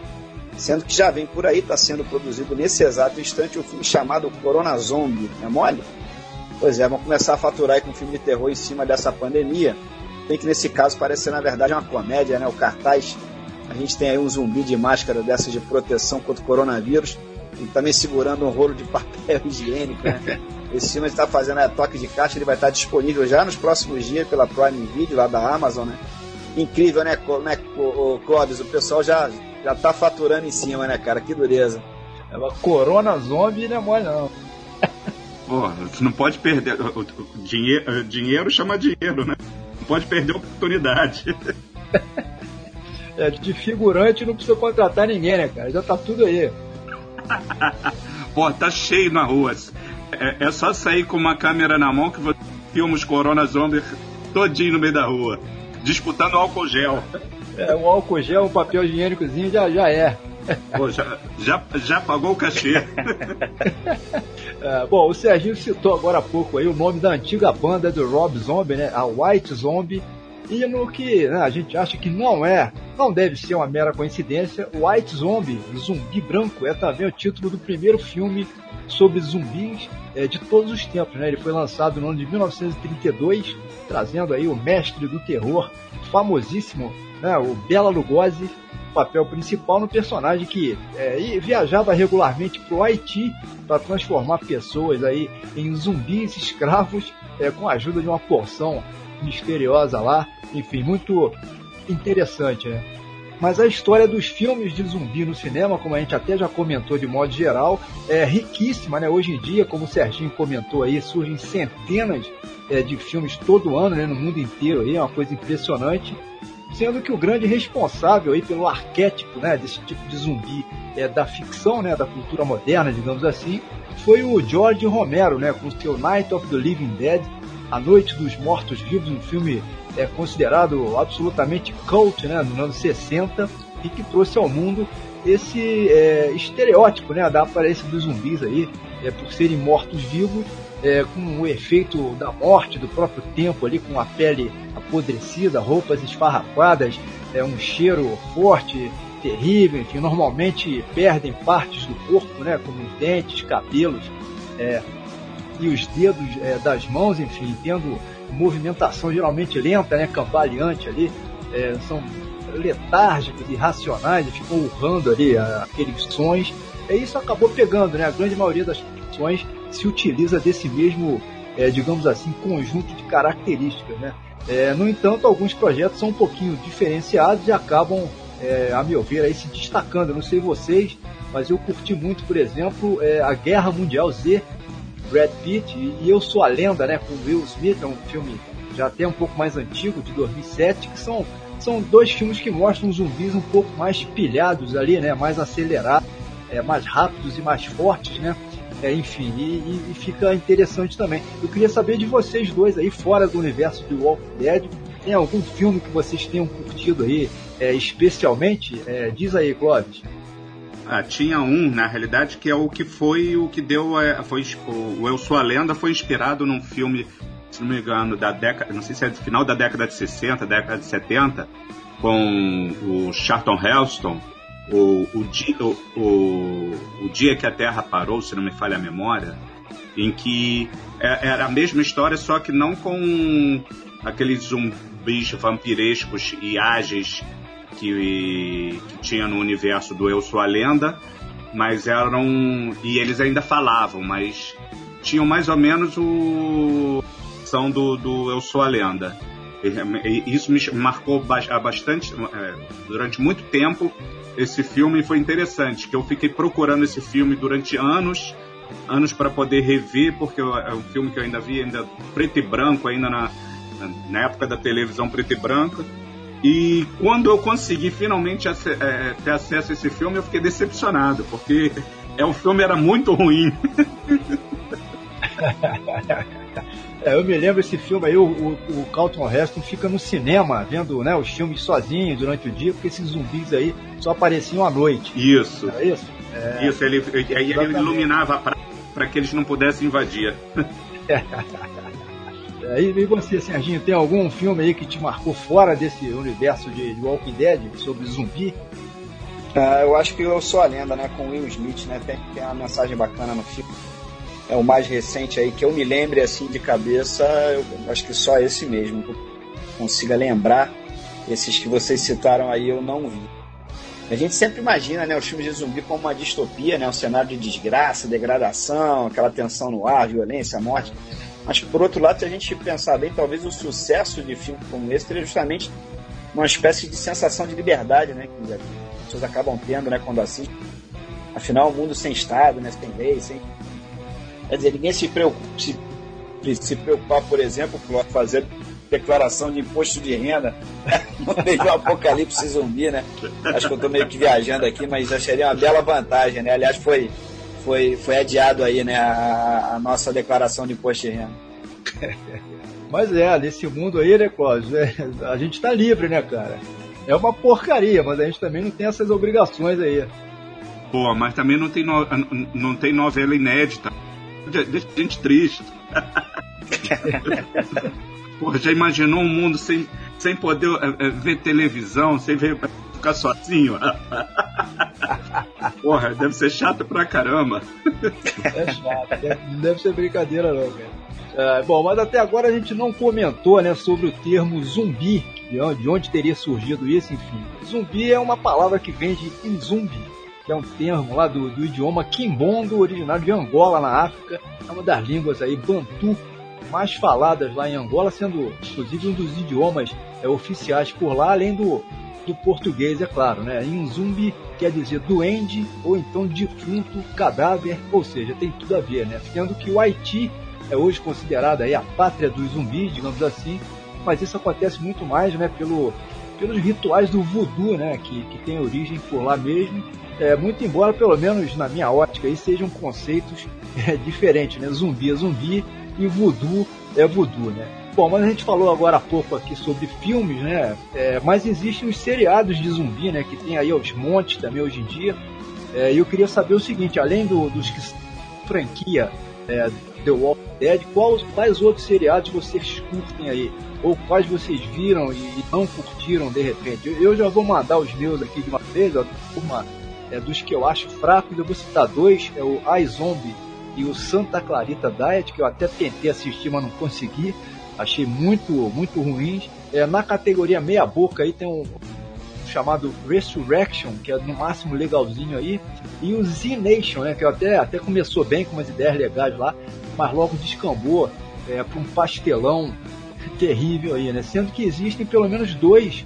Sendo que já vem por aí, está sendo produzido nesse exato instante um filme chamado Corona Zombie, é mole? Pois é, vamos começar a faturar aí com um filme de terror em cima dessa pandemia, bem que nesse caso parece ser na verdade uma comédia, né? O cartaz, a gente tem aí um zumbi de máscara dessas de proteção contra o coronavírus, e também segurando um rolo de papel higiênico, né? Esse filme está fazendo a toque de caixa, ele vai estar disponível já nos próximos dias pela Prime Video lá da Amazon, né? Incrível, né, Clóvis? O pessoal já tá faturando em cima, né, cara? Que dureza. É uma Corona Zombie, não é mole, não. Pô, você não pode perder. Dinheiro chama dinheiro, né? Não pode perder a oportunidade. É, de figurante não precisa contratar ninguém, né, cara? Já tá tudo aí. Pô, tá cheio na rua. É só sair com uma câmera na mão que você filma os Corona Zombie todinho no meio da rua, disputando álcool gel. É, um álcool gel, um papel higiênicozinho já é. Pô, já pagou o cachê. Bom, o Serginho citou agora há pouco aí o nome da antiga banda do Rob Zombie, né? A White Zombie. E no que, né, a gente acha que não deve ser uma mera coincidência, White Zombie, Zumbi Branco, é também o título do primeiro filme sobre zumbis de todos os tempos, né? Ele foi lançado no ano de 1932, trazendo aí o mestre do terror famosíssimo, né, o Bela Lugosi, papel principal, no personagem que viajava regularmente para o Haiti para transformar pessoas aí em zumbis escravos, com a ajuda de uma porção misteriosa lá, enfim, muito interessante, né? Mas a história dos filmes de zumbi no cinema, como a gente até já comentou de modo geral, é riquíssima, né? Hoje em dia, como o Serginho comentou aí, surgem centenas de filmes todo ano, né, no mundo inteiro aí, é uma coisa impressionante. sendo que o grande responsável aí pelo arquétipo, né, desse tipo de zumbi da ficção, né, da cultura moderna, digamos assim, foi o George Romero, né, com seu Night of the Living Dead, A Noite dos Mortos Vivos, um filme considerado absolutamente cult, né, nos anos 60, e que trouxe ao mundo esse estereótipo, né, da aparência dos zumbis aí, por serem mortos-vivos, com o efeito da morte, do próprio tempo ali, com a pele apodrecida, roupas esfarrapadas, um cheiro forte, terrível, enfim, normalmente perdem partes do corpo, né, como os dentes, cabelos e os dedos das mãos, enfim, tendo movimentação geralmente lenta, né, cambaleante ali, são letárgicos, irracionais, ficam urrando ali aqueles sons, isso acabou pegando, né, a grande maioria das pessoas se utiliza desse mesmo, digamos assim, conjunto de características, né. No entanto, alguns projetos são um pouquinho diferenciados e acabam, a meu ver, aí se destacando. Eu não sei vocês, mas eu curti muito, por exemplo, A Guerra Mundial Z, Brad Pitt, e Eu Sou a Lenda, né, com Will Smith, é um filme já até um pouco mais antigo, de 2007, que são dois filmes que mostram zumbis um pouco mais pilhados ali, né, mais acelerados, mais rápidos e mais fortes, né, enfim, e fica interessante também. Eu queria saber de vocês dois aí, fora do universo de Walking Dead, tem algum filme que vocês tenham curtido aí, especialmente? Diz aí, Clóvis. Tinha um, na realidade, que é o que foi o que deu. O Eu Sou a Lenda foi inspirado num filme, se não me engano, da década. Não sei se é do final da década de 60, década de 70, com o Charlton Heston, o Dia que a Terra Parou, se não me falha a memória, em que era a mesma história, só que não com aqueles zumbis vampirescos e ágeis que tinha no universo do Eu Sou a Lenda, mas eram... e eles ainda falavam, mas tinham mais ou menos o... são do Eu Sou a Lenda. E isso me marcou bastante, durante muito tempo, esse filme foi interessante, que eu fiquei procurando esse filme durante anos para poder rever, porque é um filme que eu ainda vi, ainda preto e branco, ainda na época da televisão preto e branco. E quando eu consegui finalmente ter acesso a esse filme, eu fiquei decepcionado, porque o filme era muito ruim. Eu me lembro desse filme aí, o Charlton Heston fica no cinema vendo, né, os filmes sozinho durante o dia, porque esses zumbis aí só apareciam à noite. Isso. Era isso? Isso, ele iluminava a praia para que eles não pudessem invadir. E você, Serginho, tem algum filme aí que te marcou fora desse universo de Walking Dead, sobre zumbi? Eu acho que Eu Sou a Lenda, né, com Will Smith, né, tem uma mensagem bacana no filme. É o mais recente aí, que eu me lembre assim de cabeça, eu acho que só esse mesmo, que eu consiga lembrar. Esses que vocês citaram aí eu não vi. A gente sempre imagina, né, os filmes de zumbi como uma distopia, né, um cenário de desgraça, degradação, aquela tensão no ar, violência, morte... Mas, por outro lado, se a gente pensar bem, talvez o sucesso de filmes como esse seja justamente uma espécie de sensação de liberdade, né, que as pessoas acabam tendo, né, quando assistem. Afinal, o mundo sem Estado, né, sem lei, sem... Quer dizer, ninguém se preocupar, por exemplo, com fazer declaração de imposto de renda no meio do apocalipse zumbi, né? Acho que eu estou meio que viajando aqui, mas já seria uma bela vantagem, né? Aliás, foi adiado aí, né, a nossa declaração de imposto de renda. Mas nesse mundo aí, né, Cláudio, a gente tá livre, né, cara? É uma porcaria, mas a gente também não tem essas obrigações aí. Pô, mas também não tem novela inédita. Deixa a gente triste. Pô, já imaginou um mundo sem poder ver televisão, sem ver... ficar sozinho. Porra, deve ser chato pra caramba. É chato, não deve ser brincadeira não, cara. Bom, mas até agora a gente não comentou, né, sobre o termo zumbi, de onde teria surgido isso, enfim. Zumbi é uma palavra que vem de inzumbi, que é um termo lá do idioma quimbondo, originário de Angola, na África. É uma das línguas aí, bantu, mais faladas lá em Angola, sendo inclusive um dos idiomas oficiais por lá, além do português, é claro, né? Inzumbi quer dizer duende, ou então defunto, cadáver, ou seja, tem tudo a ver, né? Sendo que o Haiti é hoje considerada aí a pátria dos zumbis, digamos assim, mas isso acontece muito mais, né, pelo pelos rituais do voodoo, né, que tem origem por lá mesmo, muito embora, pelo menos na minha ótica, aí, sejam conceitos diferentes, né, zumbi é zumbi e voodoo é voodoo, né. Bom, mas a gente falou agora há pouco aqui sobre filmes, né, mas existem os seriados de zumbi, né, que tem aí aos montes também hoje em dia, e eu queria saber o seguinte, além dos que franquia The Walking Dead, quais outros seriados vocês curtem aí, ou quais vocês viram e não curtiram de repente? Eu já vou mandar os meus aqui de uma vez, dos que eu acho fracos, eu vou citar dois, é o White Zombie e o Santa Clarita Diet, que eu até tentei assistir, mas não consegui. Achei muito, muito ruins. Na categoria meia boca aí tem um chamado Resurrection, que é no máximo legalzinho aí. E o Z-Nation, né, que até começou bem com umas ideias legais lá, mas logo descambou para um pastelão terrível aí, né? Sendo que existem pelo menos dois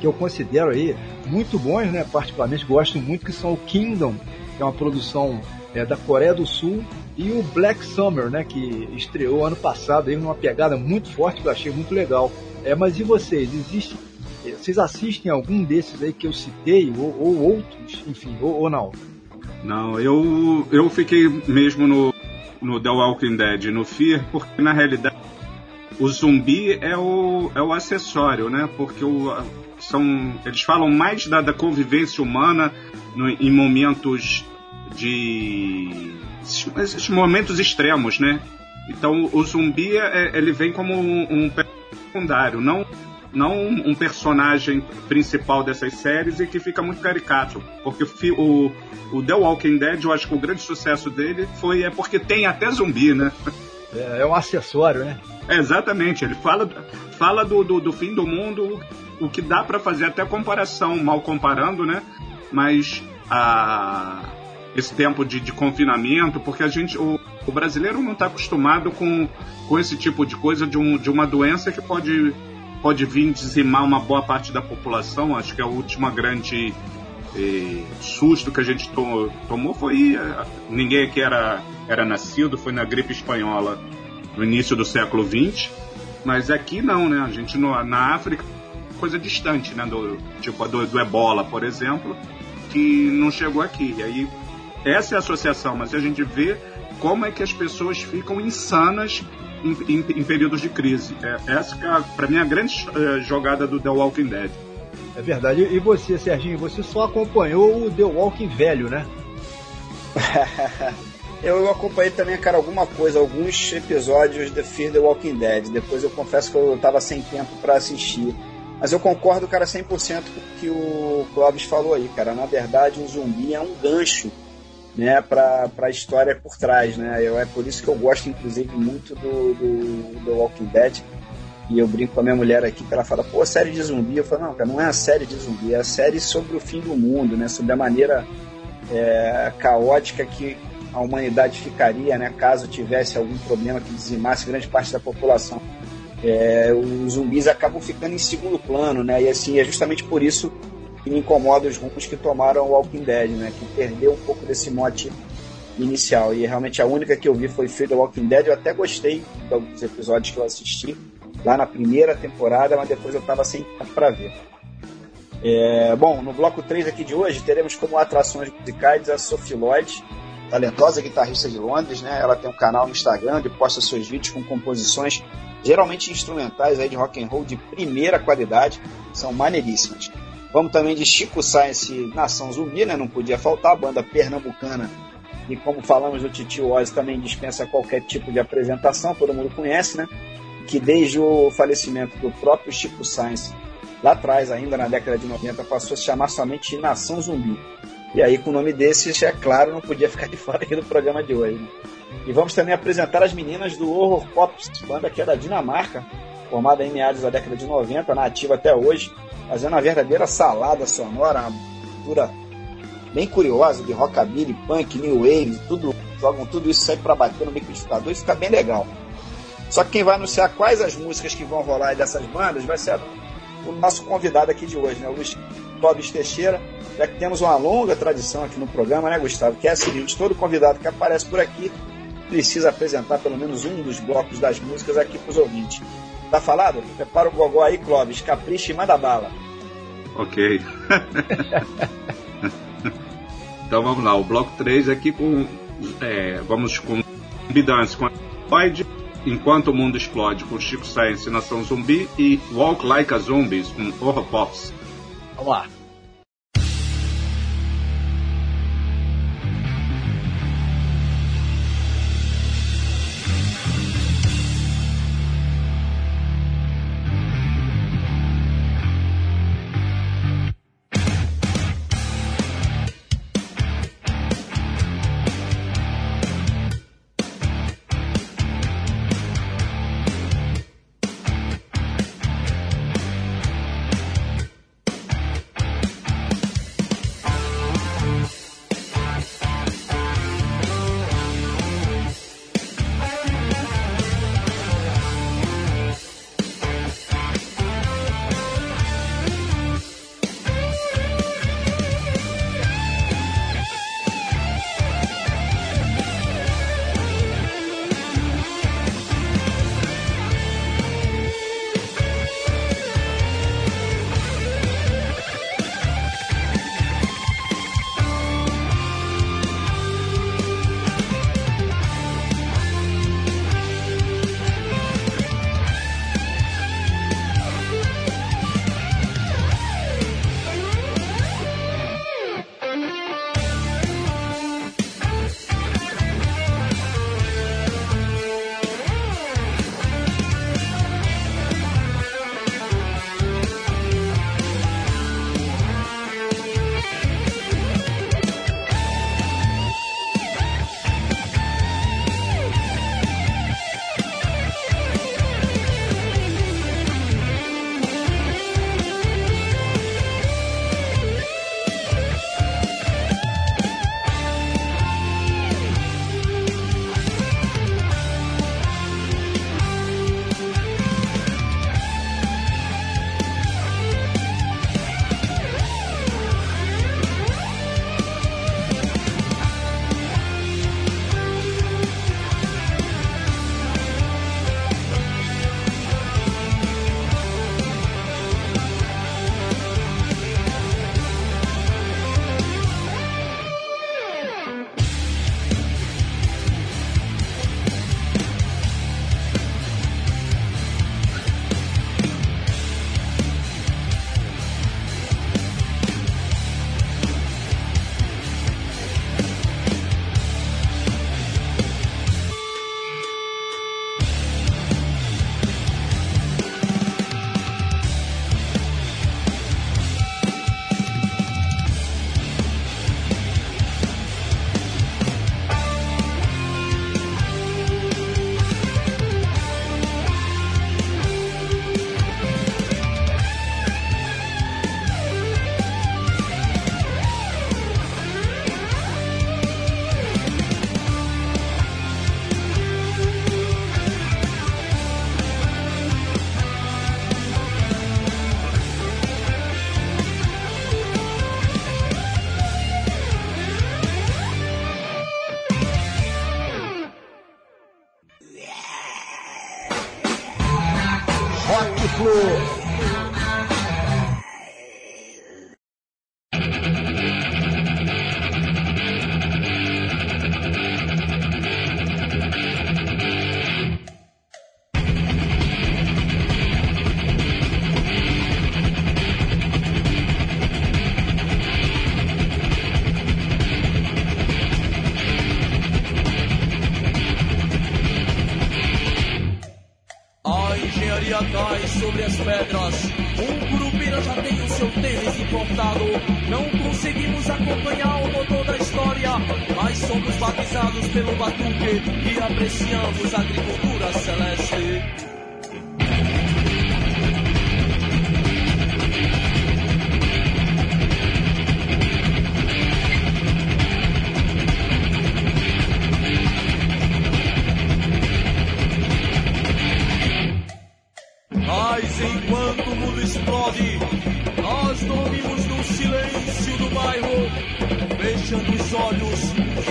que eu considero aí muito bons, né? Particularmente gosto muito, que são o Kingdom, que é uma produção da Coreia do Sul, e o Black Summer, né, que estreou ano passado aí numa pegada muito forte que eu achei muito legal. Mas e vocês? Vocês assistem algum desses aí que eu citei ou outros, enfim, ou não? Não, eu fiquei mesmo no The Walking Dead, no Fear, porque na realidade o zumbi é o acessório, né, porque eles falam mais da convivência humana em momentos esses momentos extremos, né? Então o zumbi ele vem como um secundário, não um personagem principal dessas séries, e que fica muito caricato, porque o The Walking Dead, eu acho que o grande sucesso dele foi porque tem até zumbi, né? É um acessório, né? Exatamente, ele fala do fim do mundo, o que dá pra fazer até comparação, mal comparando, né? Mas esse tempo de confinamento, porque o brasileiro não está acostumado com esse tipo de coisa, de uma doença que pode vir dizimar uma boa parte da população. Acho que a última grande susto que a gente tomou foi, ninguém aqui era nascido, foi na gripe espanhola no início do século XX, mas aqui não, né? A gente na África, coisa distante, né? do ebola, por exemplo, que não chegou aqui, e aí essa é a associação, mas a gente vê como é que as pessoas ficam insanas em períodos de crise. Essa que pra mim é a grande jogada do The Walking Dead. É verdade. E você, Serginho, você só acompanhou o The Walking velho, né? Eu acompanhei também, cara, alguns episódios de Fear the Walking Dead. Depois eu confesso que eu tava sem tempo pra assistir. Mas eu concordo, cara, 100% com o que o Clóvis falou aí, cara. Na verdade, o zumbi é um gancho, né, para a história por trás, né? É por isso que eu gosto, inclusive, muito do Walking Dead. E eu brinco com a minha mulher aqui, que ela fala, pô, série de zumbi. Eu falo, não, cara, não é a série de zumbi, é a série sobre o fim do mundo, né? Sobre a maneira caótica que a humanidade ficaria, né, caso tivesse algum problema que dizimasse grande parte da população. Os zumbis acabam ficando em segundo plano, né? E assim, é justamente por isso que me incomoda os rumos que tomaram o Walking Dead, né? Que perdeu um pouco desse mote inicial. E realmente a única que eu vi foi Fear the Walking Dead. Eu até gostei de alguns episódios que eu assisti lá na primeira temporada, mas depois eu estava sem tempo para ver. Bom, no bloco 3 aqui de hoje teremos como atrações musicais a Sophie Lloyd, talentosa guitarrista de Londres, né? Ela tem um canal no Instagram onde posta seus vídeos com composições geralmente instrumentais aí de rock and roll de primeira qualidade, são maneiríssimas. Vamos também de Chico Sá, Nação Zumbi, né? Não podia faltar, a banda pernambucana, e como falamos, o Titio Ozzy também dispensa qualquer tipo de apresentação, todo mundo conhece, né? Que desde o falecimento do próprio Chico Sá, lá atrás, ainda na década de 90, passou a se chamar somente Nação Zumbi. E aí, com o nome desses, é claro, não podia ficar de fora aqui do programa de hoje, né? E vamos também apresentar as meninas do Horror Pops, banda que é da Dinamarca, formada em meados da década de 90, na ativa até hoje, fazendo uma verdadeira salada sonora, uma cultura bem curiosa de rockabilly, punk, new wave, tudo, jogam tudo isso aí pra bater no liquidificador e fica bem legal. Só que quem vai anunciar quais as músicas que vão rolar aí dessas bandas vai ser o nosso convidado aqui de hoje, né, o Luiz Clóvis Teixeira, já que temos uma longa tradição aqui no programa, né, Gustavo, que é a seguinte: todo convidado que aparece por aqui precisa apresentar pelo menos um dos blocos das músicas aqui para os ouvintes. Tá falado? Prepara o gogó aí, Clóvis. Capricha e manda bala. Ok. Então vamos lá. O bloco 3 aqui com... vamos com Zumbidança com Floyd, Enquanto o Mundo Explode com Chico Science e Nação Zumbi, e Walk Like a Zombies com Horror Pops. Vamos lá.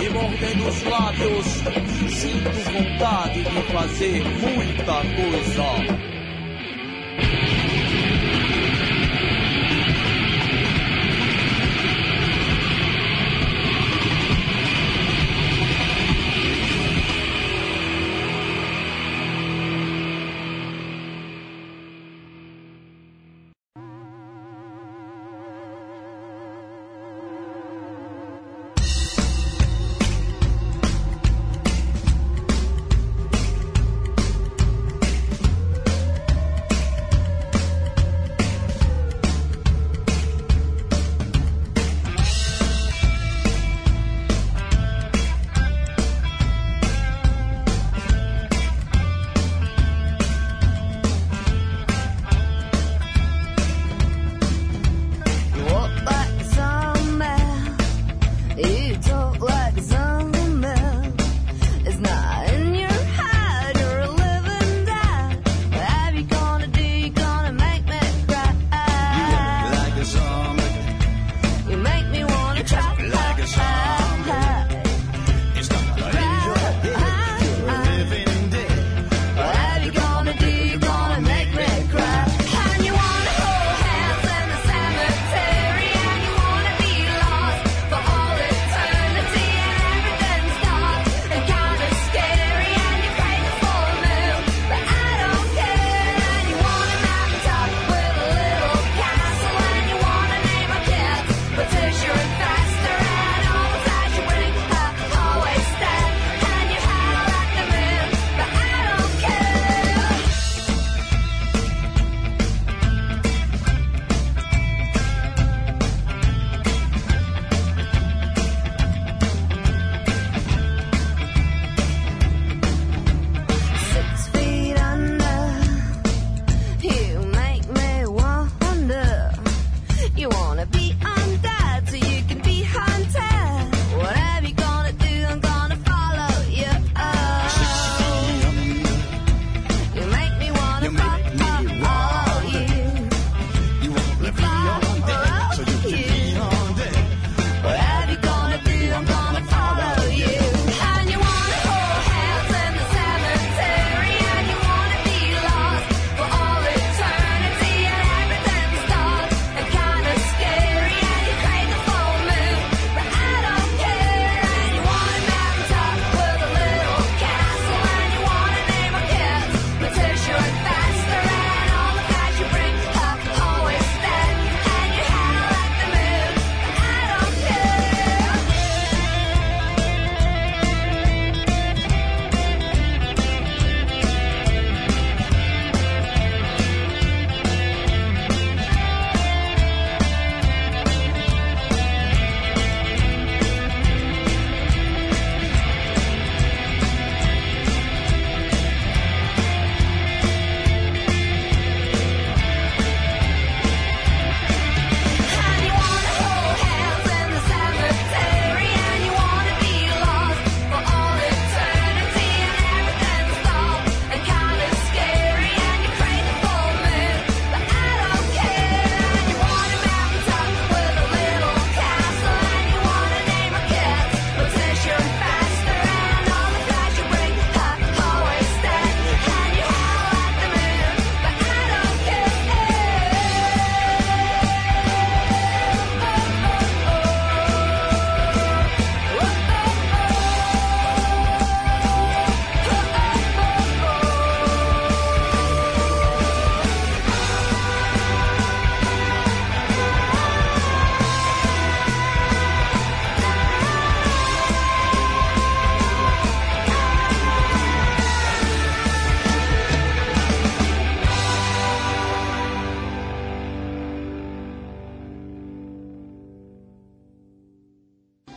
e mordendo os lábios, sinto vontade de fazer muita coisa.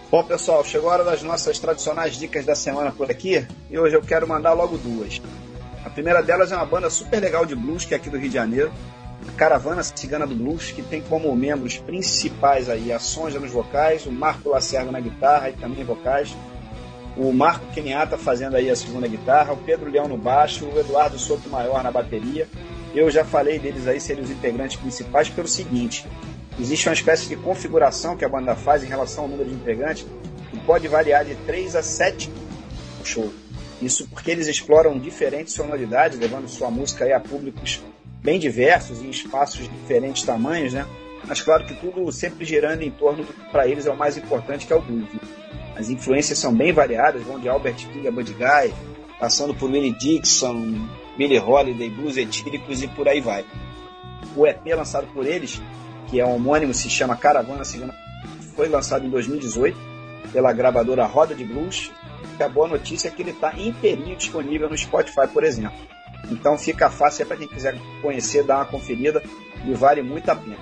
Bom, pessoal, chegou a hora das nossas tradicionais dicas da semana por aqui, e hoje eu quero mandar logo duas. A primeira delas é uma banda super legal de blues, que é aqui do Rio de Janeiro, a Caravana Cigana do Blues, que tem como membros principais aí a Sonja nos vocais, o Marco Lacerda na guitarra e também vocais, o Marco Keniata fazendo aí a segunda guitarra, o Pedro Leão no baixo, o Eduardo Sotomayor na bateria. Eu já falei deles aí serem os integrantes principais pelo seguinte: existe uma espécie de configuração que a banda faz em relação ao número de integrantes, pode variar de 3 a 7 shows. Isso porque eles exploram diferentes sonoridades, levando sua música aí a públicos bem diversos, em espaços de diferentes tamanhos, né? Mas claro que tudo sempre girando em torno do que para eles é o mais importante, que é o groove. As influências são bem variadas, vão de Albert King a Buddy Guy, passando por Willie Dixon, Billie Holiday, blues etíricos e por aí vai. O EP lançado por eles, que é um homônimo, se chama Caravana Cigana, foi lançado em 2018 pela gravadora Roda de Blues. E a boa notícia é que ele está inteirinho disponível no Spotify, por exemplo. Então fica fácil, é para quem quiser conhecer, dar uma conferida, e vale muito a pena.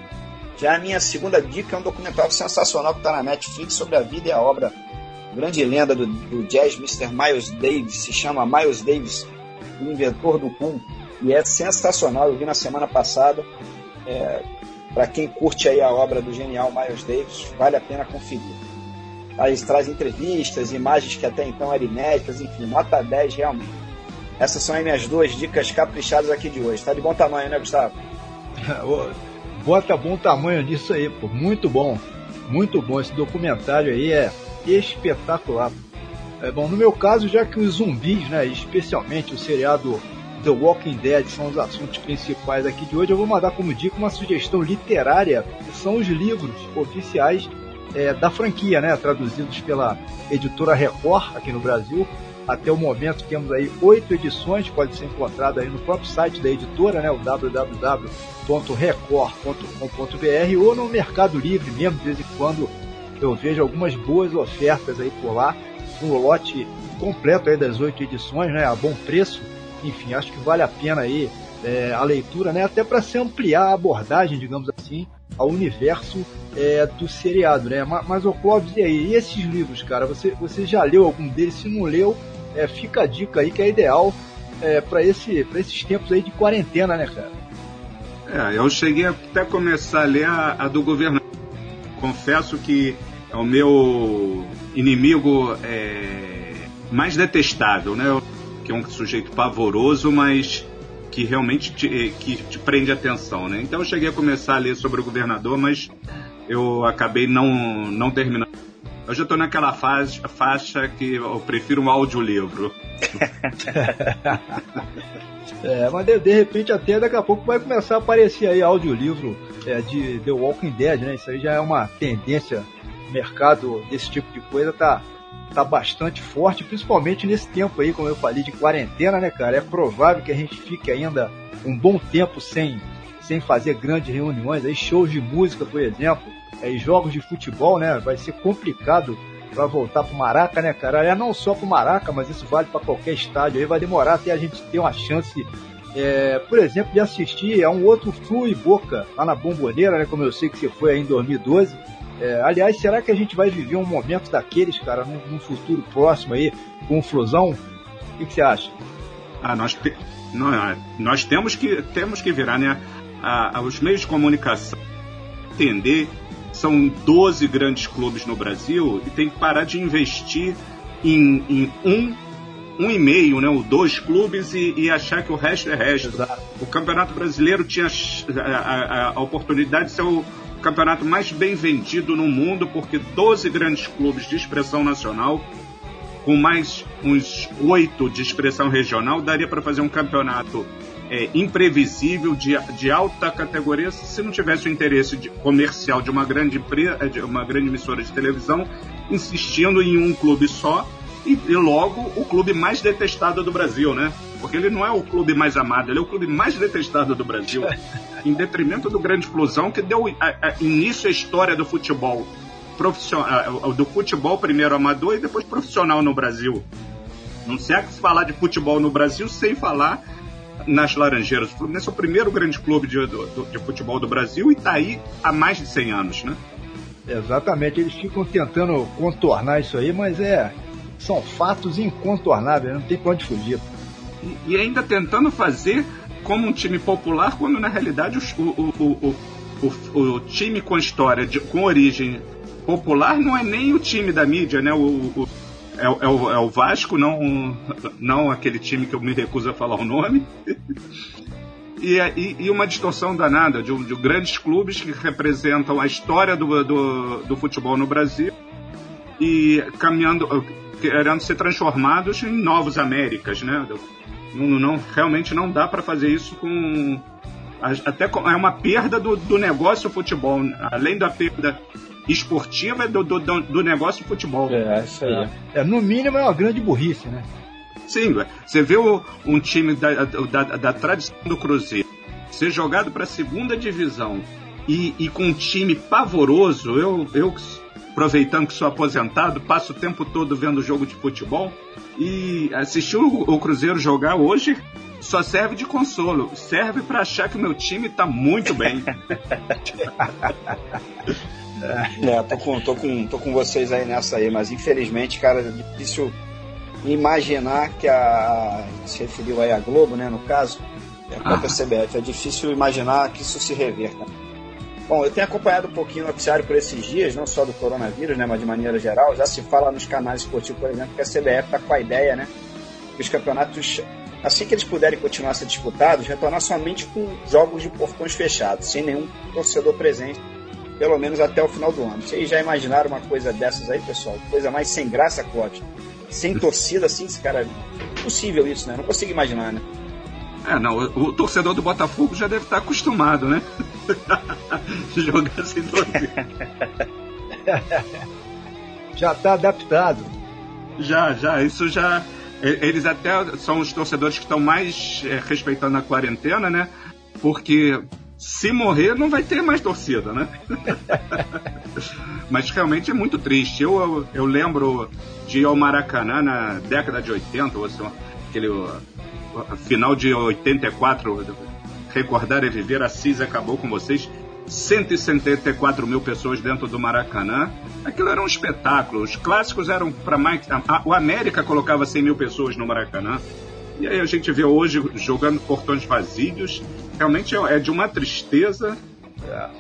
Já a minha segunda dica é um documentário sensacional que está na Netflix sobre a vida e a obra grande lenda do jazz, Mr. Miles Davis. Se chama Miles Davis, o inventor do Coon, e é sensacional. Eu vi na semana passada. Para quem curte aí a obra do genial Miles Davis, vale a pena conferir. Aí traz entrevistas, imagens que até então eram inéditas, enfim, nota 10 realmente. Essas são as minhas duas dicas caprichadas aqui de hoje. Tá de bom tamanho, né, Gustavo? Bota bom tamanho nisso aí, pô. Muito bom. Esse documentário aí é espetacular. Bom, no meu caso, já que os zumbis, né, especialmente o seriado The Walking Dead, são os assuntos principais aqui de hoje, eu vou mandar como dica uma sugestão literária, que são os livros oficiais da franquia, né, traduzidos pela editora Record aqui no Brasil. Até o momento temos aí 8 edições, pode ser encontrado aí no próprio site da editora, né, o www.record.com.br, ou no Mercado Livre mesmo. De vez em quando eu vejo algumas boas ofertas aí por lá, no lote completo aí das 8 edições, né, a bom preço. Enfim, acho que vale a pena aí a leitura, né, até para se ampliar a abordagem, digamos assim, ao universo do seriado, né? Mas ô Clóvis, e aí, e esses livros, cara, você já leu algum deles? Se não leu, fica a dica aí, que é ideal para esses tempos aí de quarentena, né, cara? Eu cheguei até começar a ler a do Governador. Confesso que é o meu inimigo mais detestável, né? Que é um sujeito pavoroso, mas que realmente te prende atenção, né? Então eu cheguei a começar a ler sobre o Governador, mas eu acabei não terminando. Eu já estou naquela faixa que eu prefiro um audiolivro. Mas de repente até daqui a pouco vai começar a aparecer aí audiolivro de The Walking Dead, né? Isso aí já é uma tendência, o mercado desse tipo de coisa tá bastante forte, principalmente nesse tempo aí, como eu falei, de quarentena, né, cara? É provável que a gente fique ainda um bom tempo sem fazer grandes reuniões, aí shows de música, por exemplo, aí jogos de futebol, né? Vai ser complicado para voltar pro Maraca, né, cara? Não só pro Maraca, mas isso vale para qualquer estádio. Aí vai demorar até a gente ter uma chance, por exemplo, de assistir a um outro Flu e Boca lá na Bomboneira, né? Como eu sei que você foi aí em 2012. Aliás, será que a gente vai viver um momento daqueles, cara, num futuro próximo aí, com o Flusão? O que você acha? Nós temos que virar, né? Os meios de comunicação, entender, são 12 grandes clubes no Brasil e tem que parar de investir em um e meio, né, ou 2 clubes e achar que o resto é resto. Exato. O Campeonato Brasileiro tinha a oportunidade de ser o campeonato mais bem vendido no mundo, porque 12 grandes clubes de expressão nacional, com mais uns 8 de expressão regional, daria para fazer um campeonato imprevisível, de alta categoria, se não tivesse o interesse comercial de uma grande emissora de televisão insistindo em um clube só, e logo o clube mais detestado do Brasil, né? Porque ele não é o clube mais amado, ele é o clube mais detestado do Brasil, em detrimento do grande Flusão, que deu início à história do futebol profissional, do futebol primeiro amador e depois profissional no Brasil. Não se falar de futebol no Brasil sem falar nas Laranjeiras. O Fluminense é o primeiro grande clube de futebol do Brasil e está aí há mais de 100 anos, né? Exatamente, eles ficam tentando contornar isso aí, mas são fatos incontornáveis, não tem pra onde fugir. E ainda tentando fazer como um time popular, quando na realidade o time com história, com origem popular, não é nem o time da mídia, né? É o Vasco, não aquele time que eu me recuso a falar o nome. E uma distorção danada de grandes clubes que representam a história do futebol no Brasil, e caminhando, querendo ser transformados em novos Américas, né? Não, realmente não dá para fazer isso com... Até é uma perda do negócio futebol, além da perda esportiva, do negócio futebol. É, isso aí. É, no mínimo é uma grande burrice, né? Sim, você vê um time da tradição do Cruzeiro ser jogado para a segunda divisão e com um time pavoroso. Eu, aproveitando que sou aposentado, passo o tempo todo vendo jogo de futebol, e assistir o Cruzeiro jogar hoje só serve de consolo, serve para achar que o meu time tá muito bem. É, tô com vocês aí nessa aí, mas infelizmente, cara, é difícil imaginar que se referiu aí a Globo, né, no caso, a própria CBF, é difícil imaginar que isso se reverta. Bom, eu tenho acompanhado um pouquinho o noticiário por esses dias, não só do coronavírus, né, mas de maneira geral. Já se fala nos canais esportivos, por exemplo, que a CBF tá com a ideia, né, que os campeonatos, assim que eles puderem continuar a ser disputados, retornar somente com jogos de portões fechados, sem nenhum torcedor presente, pelo menos até o final do ano. Vocês já imaginaram uma coisa dessas aí, pessoal? Coisa mais sem graça, Clóvis. Sem torcida, assim, esse cara... Impossível isso, né? Não consigo imaginar, né? É, não, o torcedor do Botafogo já deve estar acostumado, né? Jogar sem torcida. Já está adaptado. Já, isso já... Eles até são os torcedores que estão mais respeitando a quarentena, né? Porque... se morrer, não vai ter mais torcida, né? Mas realmente é muito triste. Eu lembro de ir ao Maracanã na década de 80, ou seja, aquele final de 84, recordar e viver, Assis acabou com vocês, 174 mil pessoas dentro do Maracanã. Aquilo era um espetáculo. Os clássicos eram para mais... O América colocava 100 mil pessoas no Maracanã. E aí a gente vê hoje jogando portões vazios. Realmente é de uma tristeza.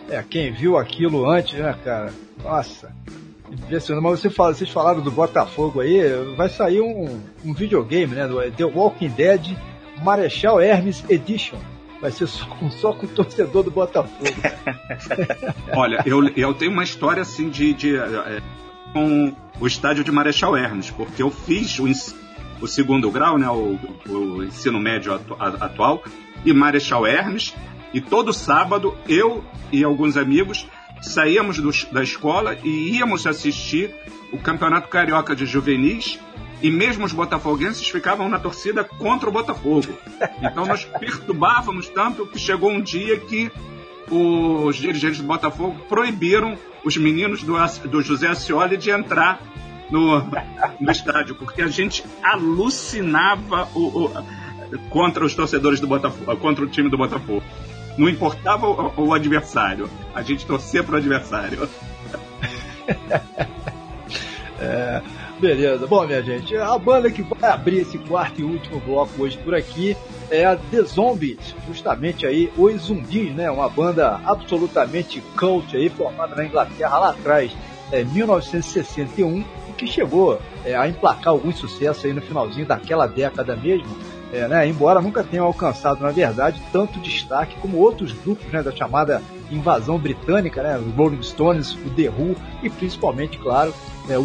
É, quem viu aquilo antes, né, cara? Nossa, impressionante. Mas vocês falaram do Botafogo aí, vai sair um videogame, né? The Walking Dead Marechal Hermes Edition. Vai ser só com o torcedor do Botafogo. Olha, eu tenho uma história assim de com o estádio de Marechal Hermes, porque eu fiz o segundo grau, né, o ensino médio atual, e Marechal Hermes, e todo sábado eu e alguns amigos saíamos da escola e íamos assistir o Campeonato Carioca de Juvenis, e mesmo os botafoguenses ficavam na torcida contra o Botafogo. Então nós perturbávamos tanto que chegou um dia que os dirigentes do Botafogo proibiram os meninos do José Ascioli de entrar no estádio, porque a gente alucinava contra os torcedores do Botafogo, contra o time do Botafogo. Não importava o adversário, a gente torcia pro adversário. É, beleza. Bom, minha gente, a banda que vai abrir esse quarto e último bloco hoje por aqui é a The Zombies, justamente aí Os Zumbis, né? Uma banda absolutamente cult aí, formada na Inglaterra lá atrás, em 1961, que chegou a emplacar algum sucesso aí no finalzinho daquela década mesmo, né? Embora nunca tenham alcançado, na verdade, tanto destaque como outros grupos, né, da chamada invasão britânica, né? Os Rolling Stones, o The Who e principalmente, claro,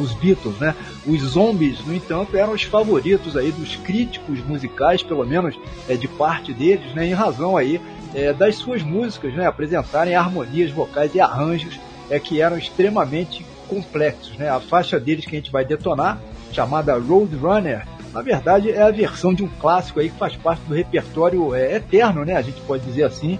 os Beatles, né? Os Zombies, no entanto, eram os favoritos aí dos críticos musicais, pelo menos de parte deles, né? Em razão aí das suas músicas, né, apresentarem harmonias vocais e arranjos que eram extremamente complexos, né? A faixa deles que a gente vai detonar, chamada Roadrunner, na verdade é a versão de um clássico aí que faz parte do repertório eterno, né? A gente pode dizer assim,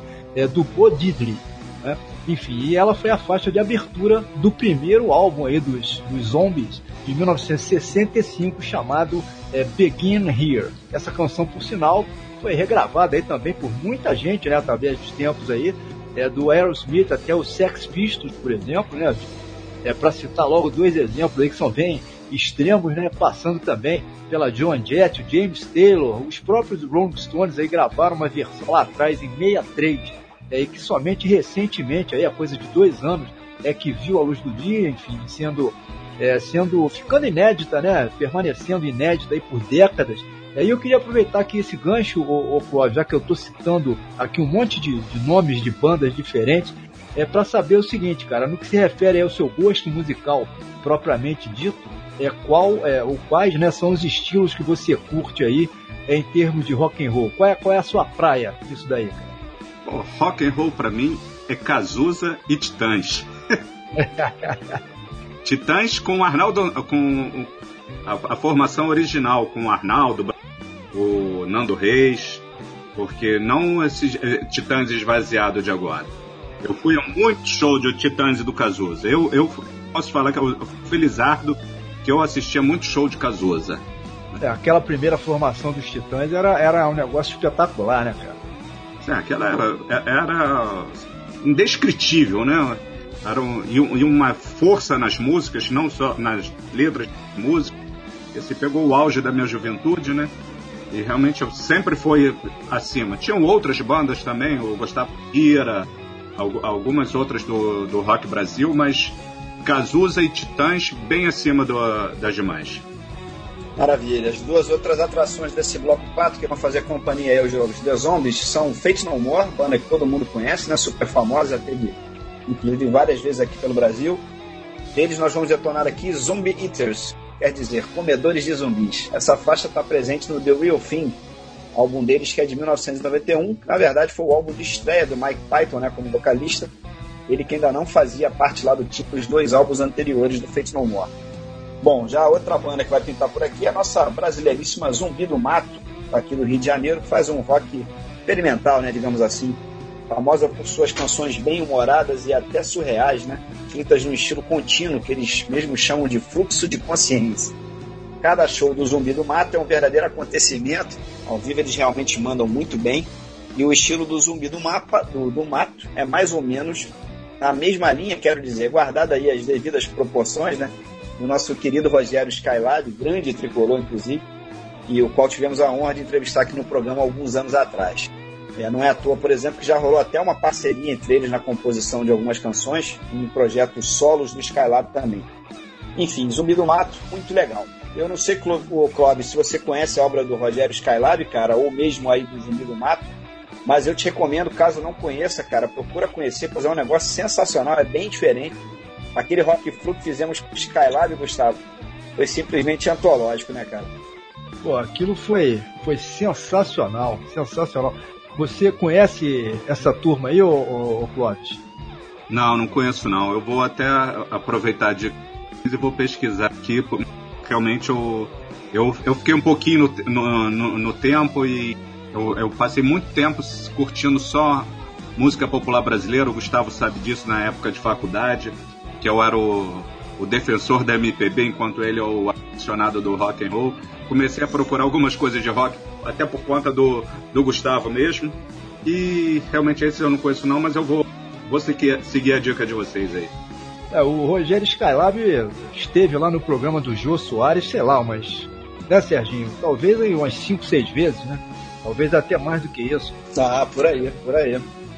do Bo Diddley, né? Enfim, e ela foi a faixa de abertura do primeiro álbum aí dos Zombies, de 1965, chamado Begin Here. Essa canção, por sinal, foi regravada aí também por muita gente, né, através dos tempos aí, do Aerosmith até os Sex Pistols, por exemplo, né? Para citar logo dois exemplos aí que são bem extremos, né? Passando também pela Joan Jett, o James Taylor, os próprios Rolling Stones aí gravaram uma versão lá atrás, em 1963, que somente recentemente, aí, há coisa de 2 anos, que viu a luz do dia, enfim, ficando inédita, né? Permanecendo inédita aí por décadas. E aí eu queria aproveitar aqui esse gancho, Clóvis, já que eu estou citando aqui um monte de nomes de bandas diferentes, é para saber o seguinte, cara, no que se refere ao seu gosto musical propriamente dito, quais né, são os estilos que você curte aí em termos de rock and roll? Qual é a sua praia disso daí, cara? Oh, rock and roll para mim é Cazuza e Titãs. Titãs com Arnaldo, com a formação original, com o Arnaldo, o Nando Reis, porque não esses Titãs esvaziados de agora. Eu fui a muito show de Titãs e do Cazuza. Eu posso falar que eu fui felizardo que eu assistia muito show de Cazuza. Aquela primeira formação dos Titãs era um negócio espetacular, né, cara? É, aquela era indescritível, né? Era e uma força nas músicas, não só nas letras de música. Esse pegou o auge da minha juventude, né? E realmente eu sempre fui acima. Tinham outras bandas também, o Gustavo Ira, algumas outras do Rock Brasil, mas Cazuza e Titãs bem acima das demais. Maravilha. As duas outras atrações desse bloco 4 que vão fazer companhia aí aos jogos The Zombies são Faith No More, banda que todo mundo conhece, né? Super famosa, teve inclusive várias vezes aqui pelo Brasil. Deles nós vamos detonar aqui Zombie Eaters, quer dizer, comedores de zumbis. Essa faixa está presente no The Real Thing, álbum deles que é de 1991, que na verdade foi o álbum de estreia do Mike Python, né, como vocalista, ele que ainda não fazia parte lá do tipo dos dois álbuns anteriores do Faith No More. Bom, já a outra banda que vai pintar por aqui é a nossa brasileiríssima Zumbi do Mato, aqui do Rio de Janeiro, que faz um rock experimental, né, digamos assim, famosa por suas canções bem humoradas e até surreais, né, feitas num estilo contínuo que eles mesmos chamam de fluxo de consciência. Cada show do Zumbi do Mato é um verdadeiro acontecimento, ao vivo eles realmente mandam muito bem, e o estilo do Zumbi do Mato é mais ou menos na mesma linha, quero dizer, guardada aí as devidas proporções, né, do nosso querido Rogério Skylab, grande tricolor inclusive, e o qual tivemos a honra de entrevistar aqui no programa alguns anos atrás. Não é à toa, por exemplo, que já rolou até uma parceria entre eles na composição de algumas canções, em projetos solos do Skylab também. Enfim, Zumbi do Mato, muito legal. Eu não sei, Clóvis, se você conhece a obra do Rogério Skylab, cara, ou mesmo aí do Zumbi do Mato, mas eu te recomendo, caso não conheça, cara, procura conhecer, pois é um negócio sensacional, é bem diferente. Aquele rock flu que fizemos com o Skylab, Gustavo, foi simplesmente antológico, né, cara? Pô, aquilo foi sensacional, sensacional. Você conhece essa turma aí, ô Clóvis? Não conheço não. Eu vou até aproveitar de e vou pesquisar aqui. Realmente eu fiquei um pouquinho no tempo e eu passei muito tempo curtindo só música popular brasileira. O Gustavo sabe disso na época de faculdade, que eu era o defensor da MPB, enquanto ele é o aficionado do rock and roll. Comecei a procurar algumas coisas de rock, até por conta do Gustavo mesmo. E realmente esse eu não conheço não, mas eu vou seguir a dica de vocês aí. O Rogério Skylab esteve lá no programa do Jô Soares, sei lá, mas... né, Serginho? Talvez aí umas 5, 6 vezes, né? Talvez até mais do que isso. Ah, por aí.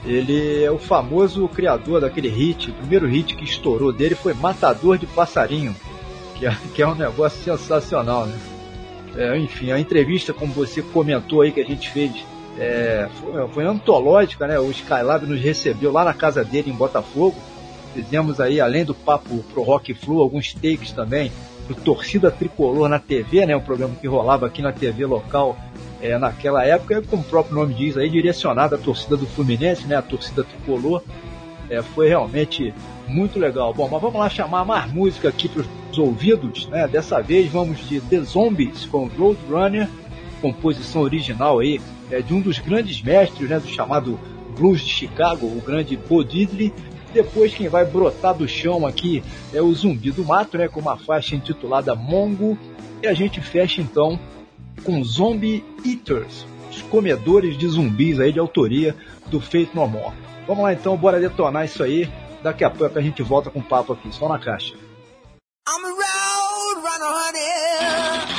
Ele é o famoso criador daquele hit, o primeiro hit que estourou dele foi Matador de Passarinho, que é um negócio sensacional, né? Enfim, a entrevista, como você comentou aí, que a gente fez, foi antológica, né? O Skylab nos recebeu lá na casa dele em Botafogo, fizemos aí, além do papo pro Rock Flu, alguns takes também, pro Torcida Tricolor na TV, né? Um programa que rolava aqui na TV local, naquela época, como o próprio nome diz aí, direcionada à torcida do Fluminense, né, a torcida tricolor, foi realmente muito legal. Bom, mas vamos lá chamar mais música aqui para os ouvidos, né? Dessa vez vamos de The Zombies com Roadrunner, composição original aí, de um dos grandes mestres, né, do chamado blues de Chicago, o grande Bo Diddley. Depois quem vai brotar do chão aqui é o Zumbi do Mato, né, com uma faixa intitulada Mongo, e a gente fecha então com Zombie Eaters, os comedores de zumbis aí, de autoria do Faith No More. Vamos lá então, bora detonar isso aí. Daqui a pouco a gente volta com o papo aqui, só na caixa. I'm a road runner,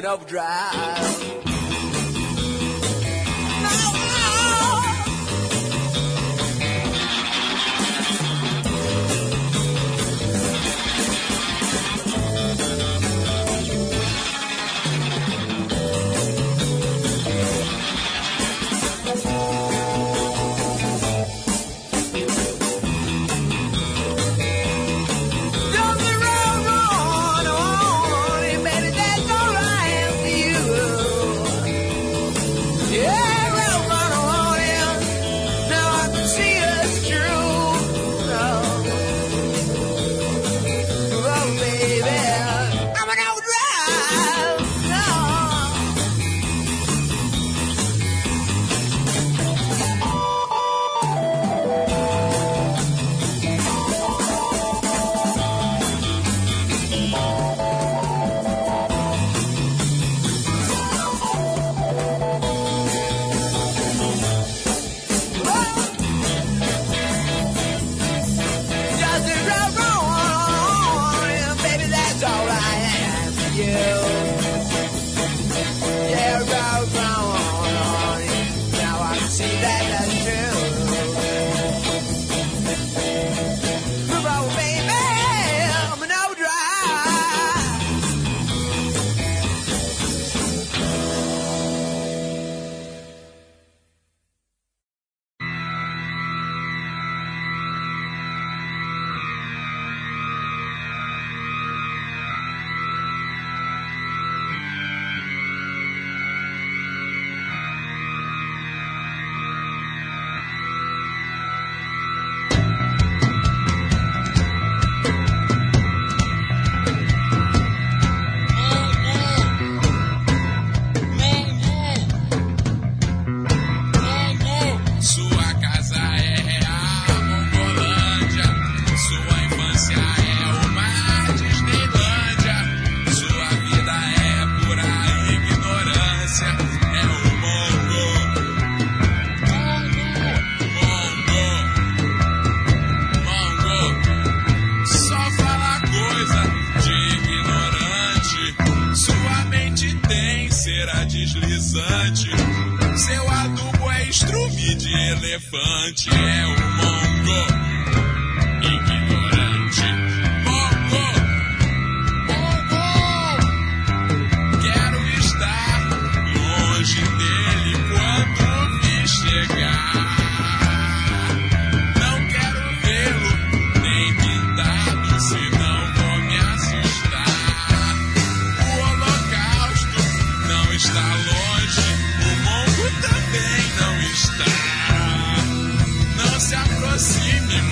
in overdrive. Não se aproxime.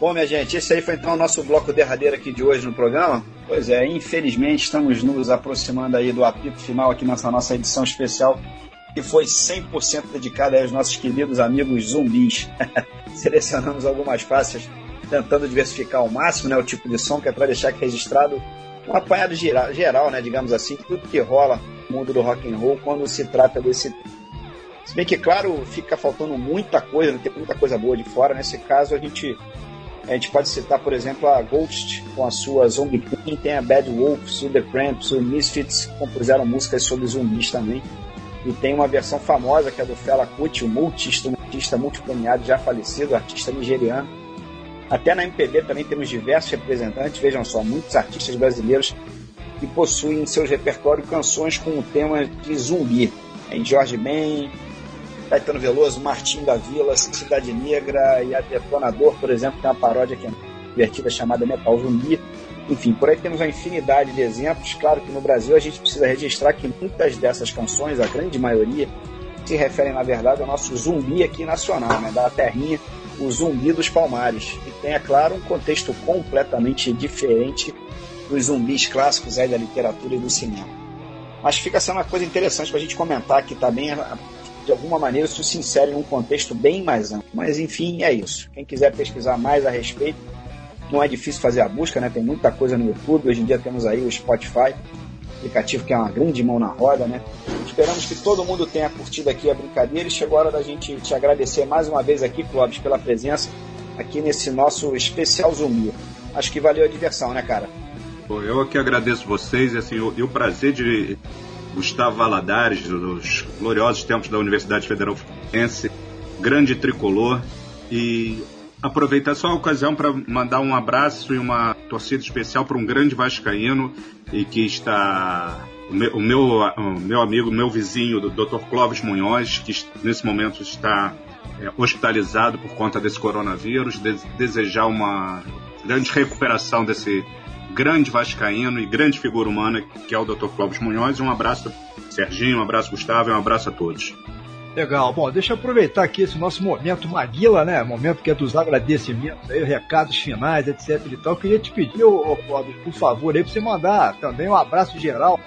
Bom, minha gente, esse aí foi então o nosso bloco derradeiro aqui de hoje no programa. Pois é, infelizmente estamos nos aproximando aí do apito final aqui nessa nossa edição especial, que foi 100% dedicada aos nossos queridos amigos zumbis. Selecionamos algumas faixas, tentando diversificar ao máximo, né, o tipo de som, que é para deixar aqui registrado um apanhado geral, né, digamos assim, tudo que rola no mundo do rock and roll quando se trata desse... Se bem que, claro, fica faltando muita coisa, tem muita coisa boa de fora. Nesse caso, a gente pode citar, por exemplo, a Ghost com a sua Zombie Queen, tem a Bad Wolves, o The Cramps, o Misfits, que compuseram músicas sobre zumbis também. E tem uma versão famosa, que é do Fela Kuti, o multi-instrumentista multipremiado já falecido, artista nigeriano. Até na MPB também temos diversos representantes, vejam só, muitos artistas brasileiros que possuem em seus repertórios canções com o tema de zumbi. Tem Jorge Ben, Caetano Veloso, Martim da Vila, Cidade Negra e a Detonador, por exemplo, tem uma paródia que é divertida chamada Metal Zumbi. Enfim, por aí temos uma infinidade de exemplos. Claro que no Brasil a gente precisa registrar que muitas dessas canções, a grande maioria, se referem, na verdade, ao nosso zumbi aqui nacional, né? Da terrinha, o zumbi dos palmares. E tem, é claro, um contexto completamente diferente dos zumbis clássicos aí da literatura e do cinema. Mas fica sendo uma coisa interessante para a gente comentar, que também de alguma maneira isso se insere num contexto bem mais amplo. Mas enfim, é isso. Quem quiser pesquisar mais a respeito, não é difícil fazer a busca, né? Tem muita coisa no YouTube. Hoje em dia temos aí o Spotify, aplicativo que é uma grande mão na roda, né? Esperamos que todo mundo tenha curtido aqui a brincadeira, e chegou a hora da gente te agradecer mais uma vez aqui, Clóvis, pela presença aqui nesse nosso especial zumbi. Acho que valeu a diversão, né, cara? Bom, eu aqui agradeço vocês, assim, e o prazer de Gustavo Valadares, dos gloriosos tempos da Universidade Federal Fluminense, grande tricolor, e aproveitar só a ocasião para mandar um abraço e uma torcida especial para um grande vascaíno, e que está o meu amigo, meu vizinho, o Dr. Clóvis Munhoz, que nesse momento está hospitalizado por conta desse coronavírus. Desejar uma grande recuperação desse grande vascaíno e grande figura humana que é o Dr. Clóvis Munhoz. Um abraço, Serginho, um abraço, Gustavo, e um abraço a todos. Legal. Bom, deixa eu aproveitar aqui esse nosso momento Maguila, né? Momento que é dos agradecimentos, aí, recados finais, etc e tal. Eu queria te pedir, Clóvis, por favor, aí, pra você mandar também um abraço geral,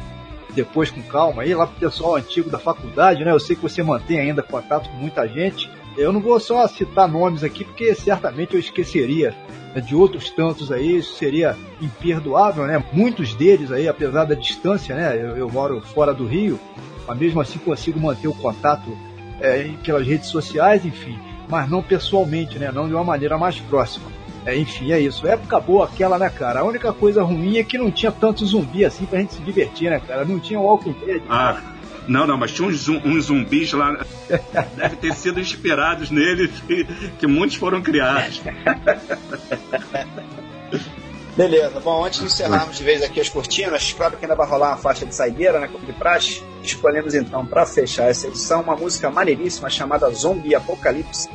depois com calma, aí, lá pro pessoal antigo da faculdade, né? Eu sei que você mantém ainda contato com muita gente. Eu não vou só citar nomes aqui, porque certamente eu esqueceria de outros tantos aí, isso seria imperdoável, né? Muitos deles aí, apesar da distância, né? Eu moro fora do Rio, mas mesmo assim consigo manter o contato pelas redes sociais, enfim, mas não pessoalmente, né? Não de uma maneira mais próxima. Enfim, é isso. Época boa aquela, né, cara? A única coisa ruim é que não tinha tanto zumbi assim pra gente se divertir, né, cara? Não tinha o Walking Dead. Ah, não, mas tinha uns zumbis lá. Deve ter sido inspirados neles, que muitos foram criados. Beleza, bom, antes de encerrarmos de vez aqui as cortinas, claro que ainda vai rolar uma faixa de saideira, né, como de praxe. Escolhemos então, para fechar essa edição, uma música maneiríssima chamada Zombie Apocalipse,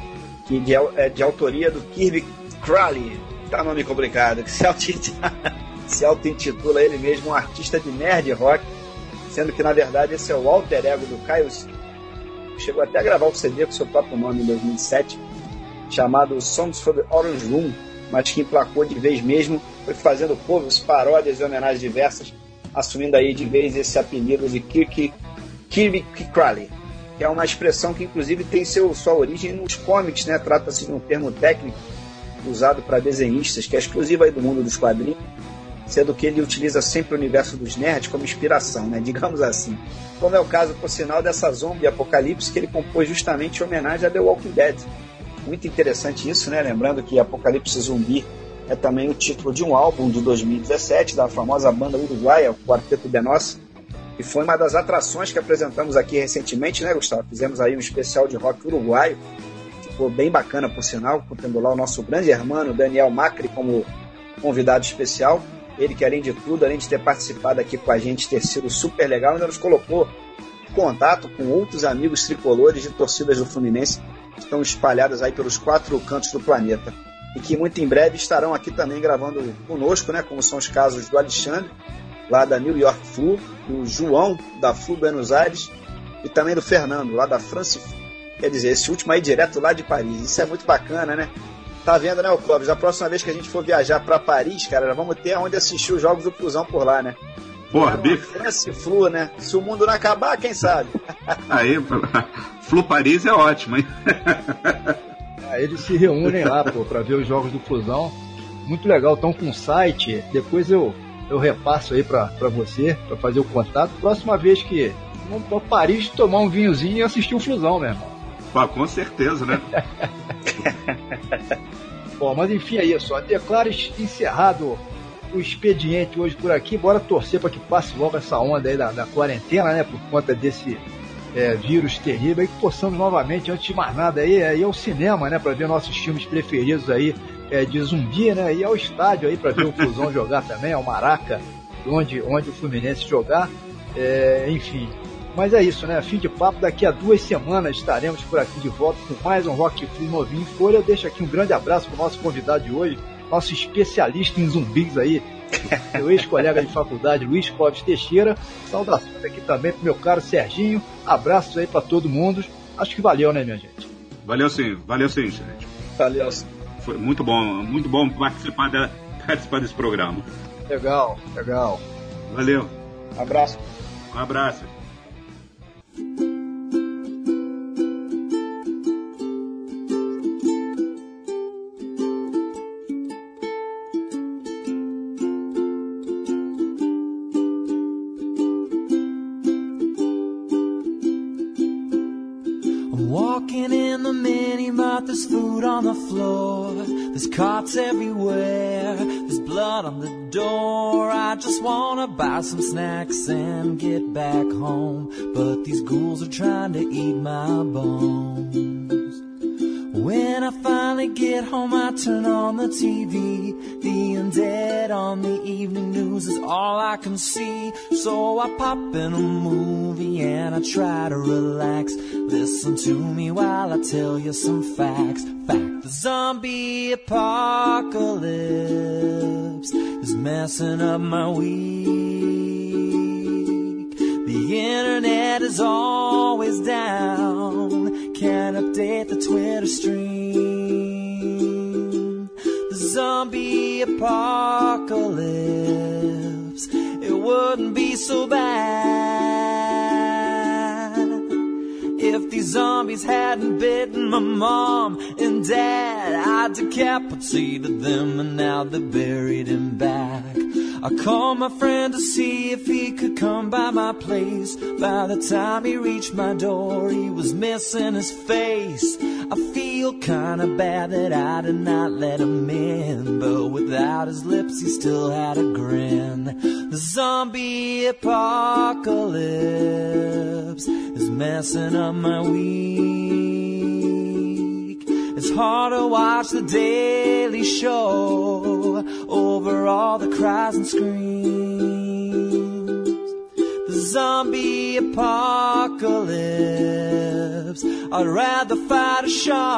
que é de autoria do Kirby Crowley, tá nome complicado, que se auto-intitula ele mesmo um artista de nerd rock, sendo que na verdade esse é o alter ego do Caio. Chegou até a gravar o CD com seu próprio nome em 2007, chamado Songs for the Orange Room, mas que emplacou de vez mesmo, foi fazendo covers, paródias e homenagens diversas, assumindo aí de vez esse apelido de Kirby Crowley, que é uma expressão que inclusive tem sua origem nos comics, né? Trata-se de um termo técnico usado para desenhistas, que é exclusivo aí do mundo dos quadrinhos, sendo que ele utiliza sempre o universo dos nerds como inspiração, né? Digamos assim. Como é o caso, por sinal, dessa Zombie Apocalipse, que ele compôs justamente em homenagem a The Walking Dead. Muito interessante isso, né? Lembrando que Apocalipse Zumbi é também o título de um álbum de 2017 da famosa banda uruguaia, o Quarteto de Nós, e foi uma das atrações que apresentamos aqui recentemente, né, Gustavo? Fizemos aí um especial de rock uruguaio, ficou bem bacana, por sinal, tendo lá o nosso grande irmão Daniel Macri como convidado especial. Ele que, além de tudo, além de ter participado aqui com a gente, ter sido super legal, ainda nos colocou em contato com outros amigos tricolores de torcidas do Fluminense, que estão espalhadas aí pelos 4 cantos do planeta. E que muito em breve estarão aqui também gravando conosco, né? Como são os casos do Alexandre, lá da New York Flu, do João, da Flu Buenos Aires, e também do Fernando, lá da França. Quer dizer, esse último aí direto lá de Paris. Isso é muito bacana, né? Tá vendo, né, o Clóvis? A próxima vez que a gente for viajar pra Paris, cara, nós vamos ter onde assistir os jogos do Flusão por lá, né? Porra, bicho. França e Flu, né? Se o mundo não acabar, quem sabe? Aí, Flu Paris é ótimo, hein? Ah, eles se reúnem lá, pô, pra ver os jogos do Flusão. Muito legal, estão com um site. Depois eu repasso aí pra você, pra fazer o contato. Próxima vez que vamos pra Paris tomar um vinhozinho e assistir o Flusão, meu irmão. Pá, com certeza, né? Bom, mas enfim, é isso. Declaro encerrado o expediente hoje por aqui. Bora torcer para que passe logo essa onda aí da quarentena, né? Por conta desse vírus terrível. E que possamos novamente, antes de mais nada, ir ao cinema, né? Para ver nossos filmes preferidos aí de zumbi, né? E ao estádio aí para ver o Flusão jogar também, ao Maraca, onde o Fluminense jogar. Enfim. Mas é isso, né? Fim de papo. Daqui a 2 semanas estaremos por aqui de volta com mais um Rock Free novinho em folha. Eu deixo aqui um grande abraço para o nosso convidado de hoje, nosso especialista em zumbis aí, meu ex-colega de faculdade, Luiz Clóvis Teixeira. Saudações aqui também para o meu caro Serginho. Abraços aí para todo mundo. Acho que valeu, né, minha gente? Valeu sim, gente. Valeu. Foi muito bom participar desse programa. Legal. Valeu. Um abraço. I'm walking in the mini mart, there's food on the floor, there's carts everywhere, there's blood on the door. I just wanna buy some snacks and get back home, but these ghouls are trying to eat my bones. When I finally get home, I turn on the TV. The undead on the evening news is all I can see. So I pop in a movie and I try to relax. Listen to me while I tell you some facts. Fact: the zombie apocalypse is messing up my week. The internet is always down, can't update the Twitter stream. The zombie apocalypse, it wouldn't be so bad if these zombies hadn't bitten my mom and dad. I decapitated them and now they're buried in back. I called my friend to see if he could come by my place. By the time he reached my door, he was missing his face. I feel kinda bad that I did not let him in, but without his lips he still had a grin. The zombie apocalypse is messing up my week. It's hard to watch the Daily Show over all the cries and screams. The zombie apocalypse, I'd rather fight a shark.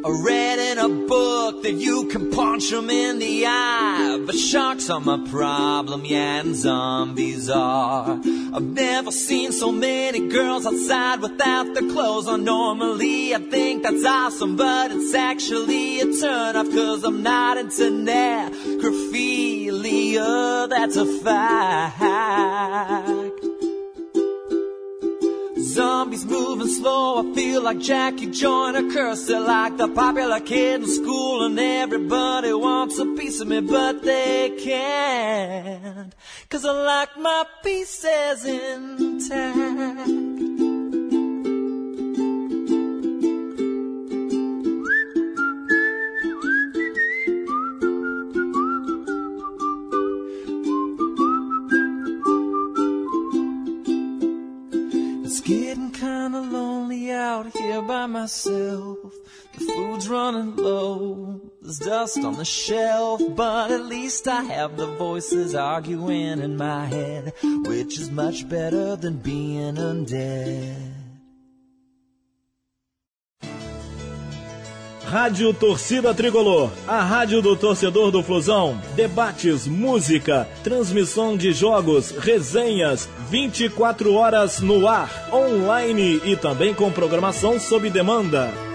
I read in a book that you can punch them in the eye, but sharks are my problem, yeah, and zombies are. I've never seen so many girls outside without their clothes on. Normally I think that's awesome, but it's actually a turnoff, cause I'm not into necrophilia, that's a fact. Zombies moving slow, I feel like Jackie Joyner, cursed like the popular kid in school, and everybody wants a piece of me, but they can't, cause I like my pieces intact. Getting kinda lonely out here by myself. The food's running low, there's dust on the shelf, but at least I have the voices arguing in my head, which is much better than being undead. Rádio Torcida Tricolor, a rádio do torcedor do Flusão. Debates, música, transmissão de jogos, resenhas, 24 horas no ar, online e também com programação sob demanda.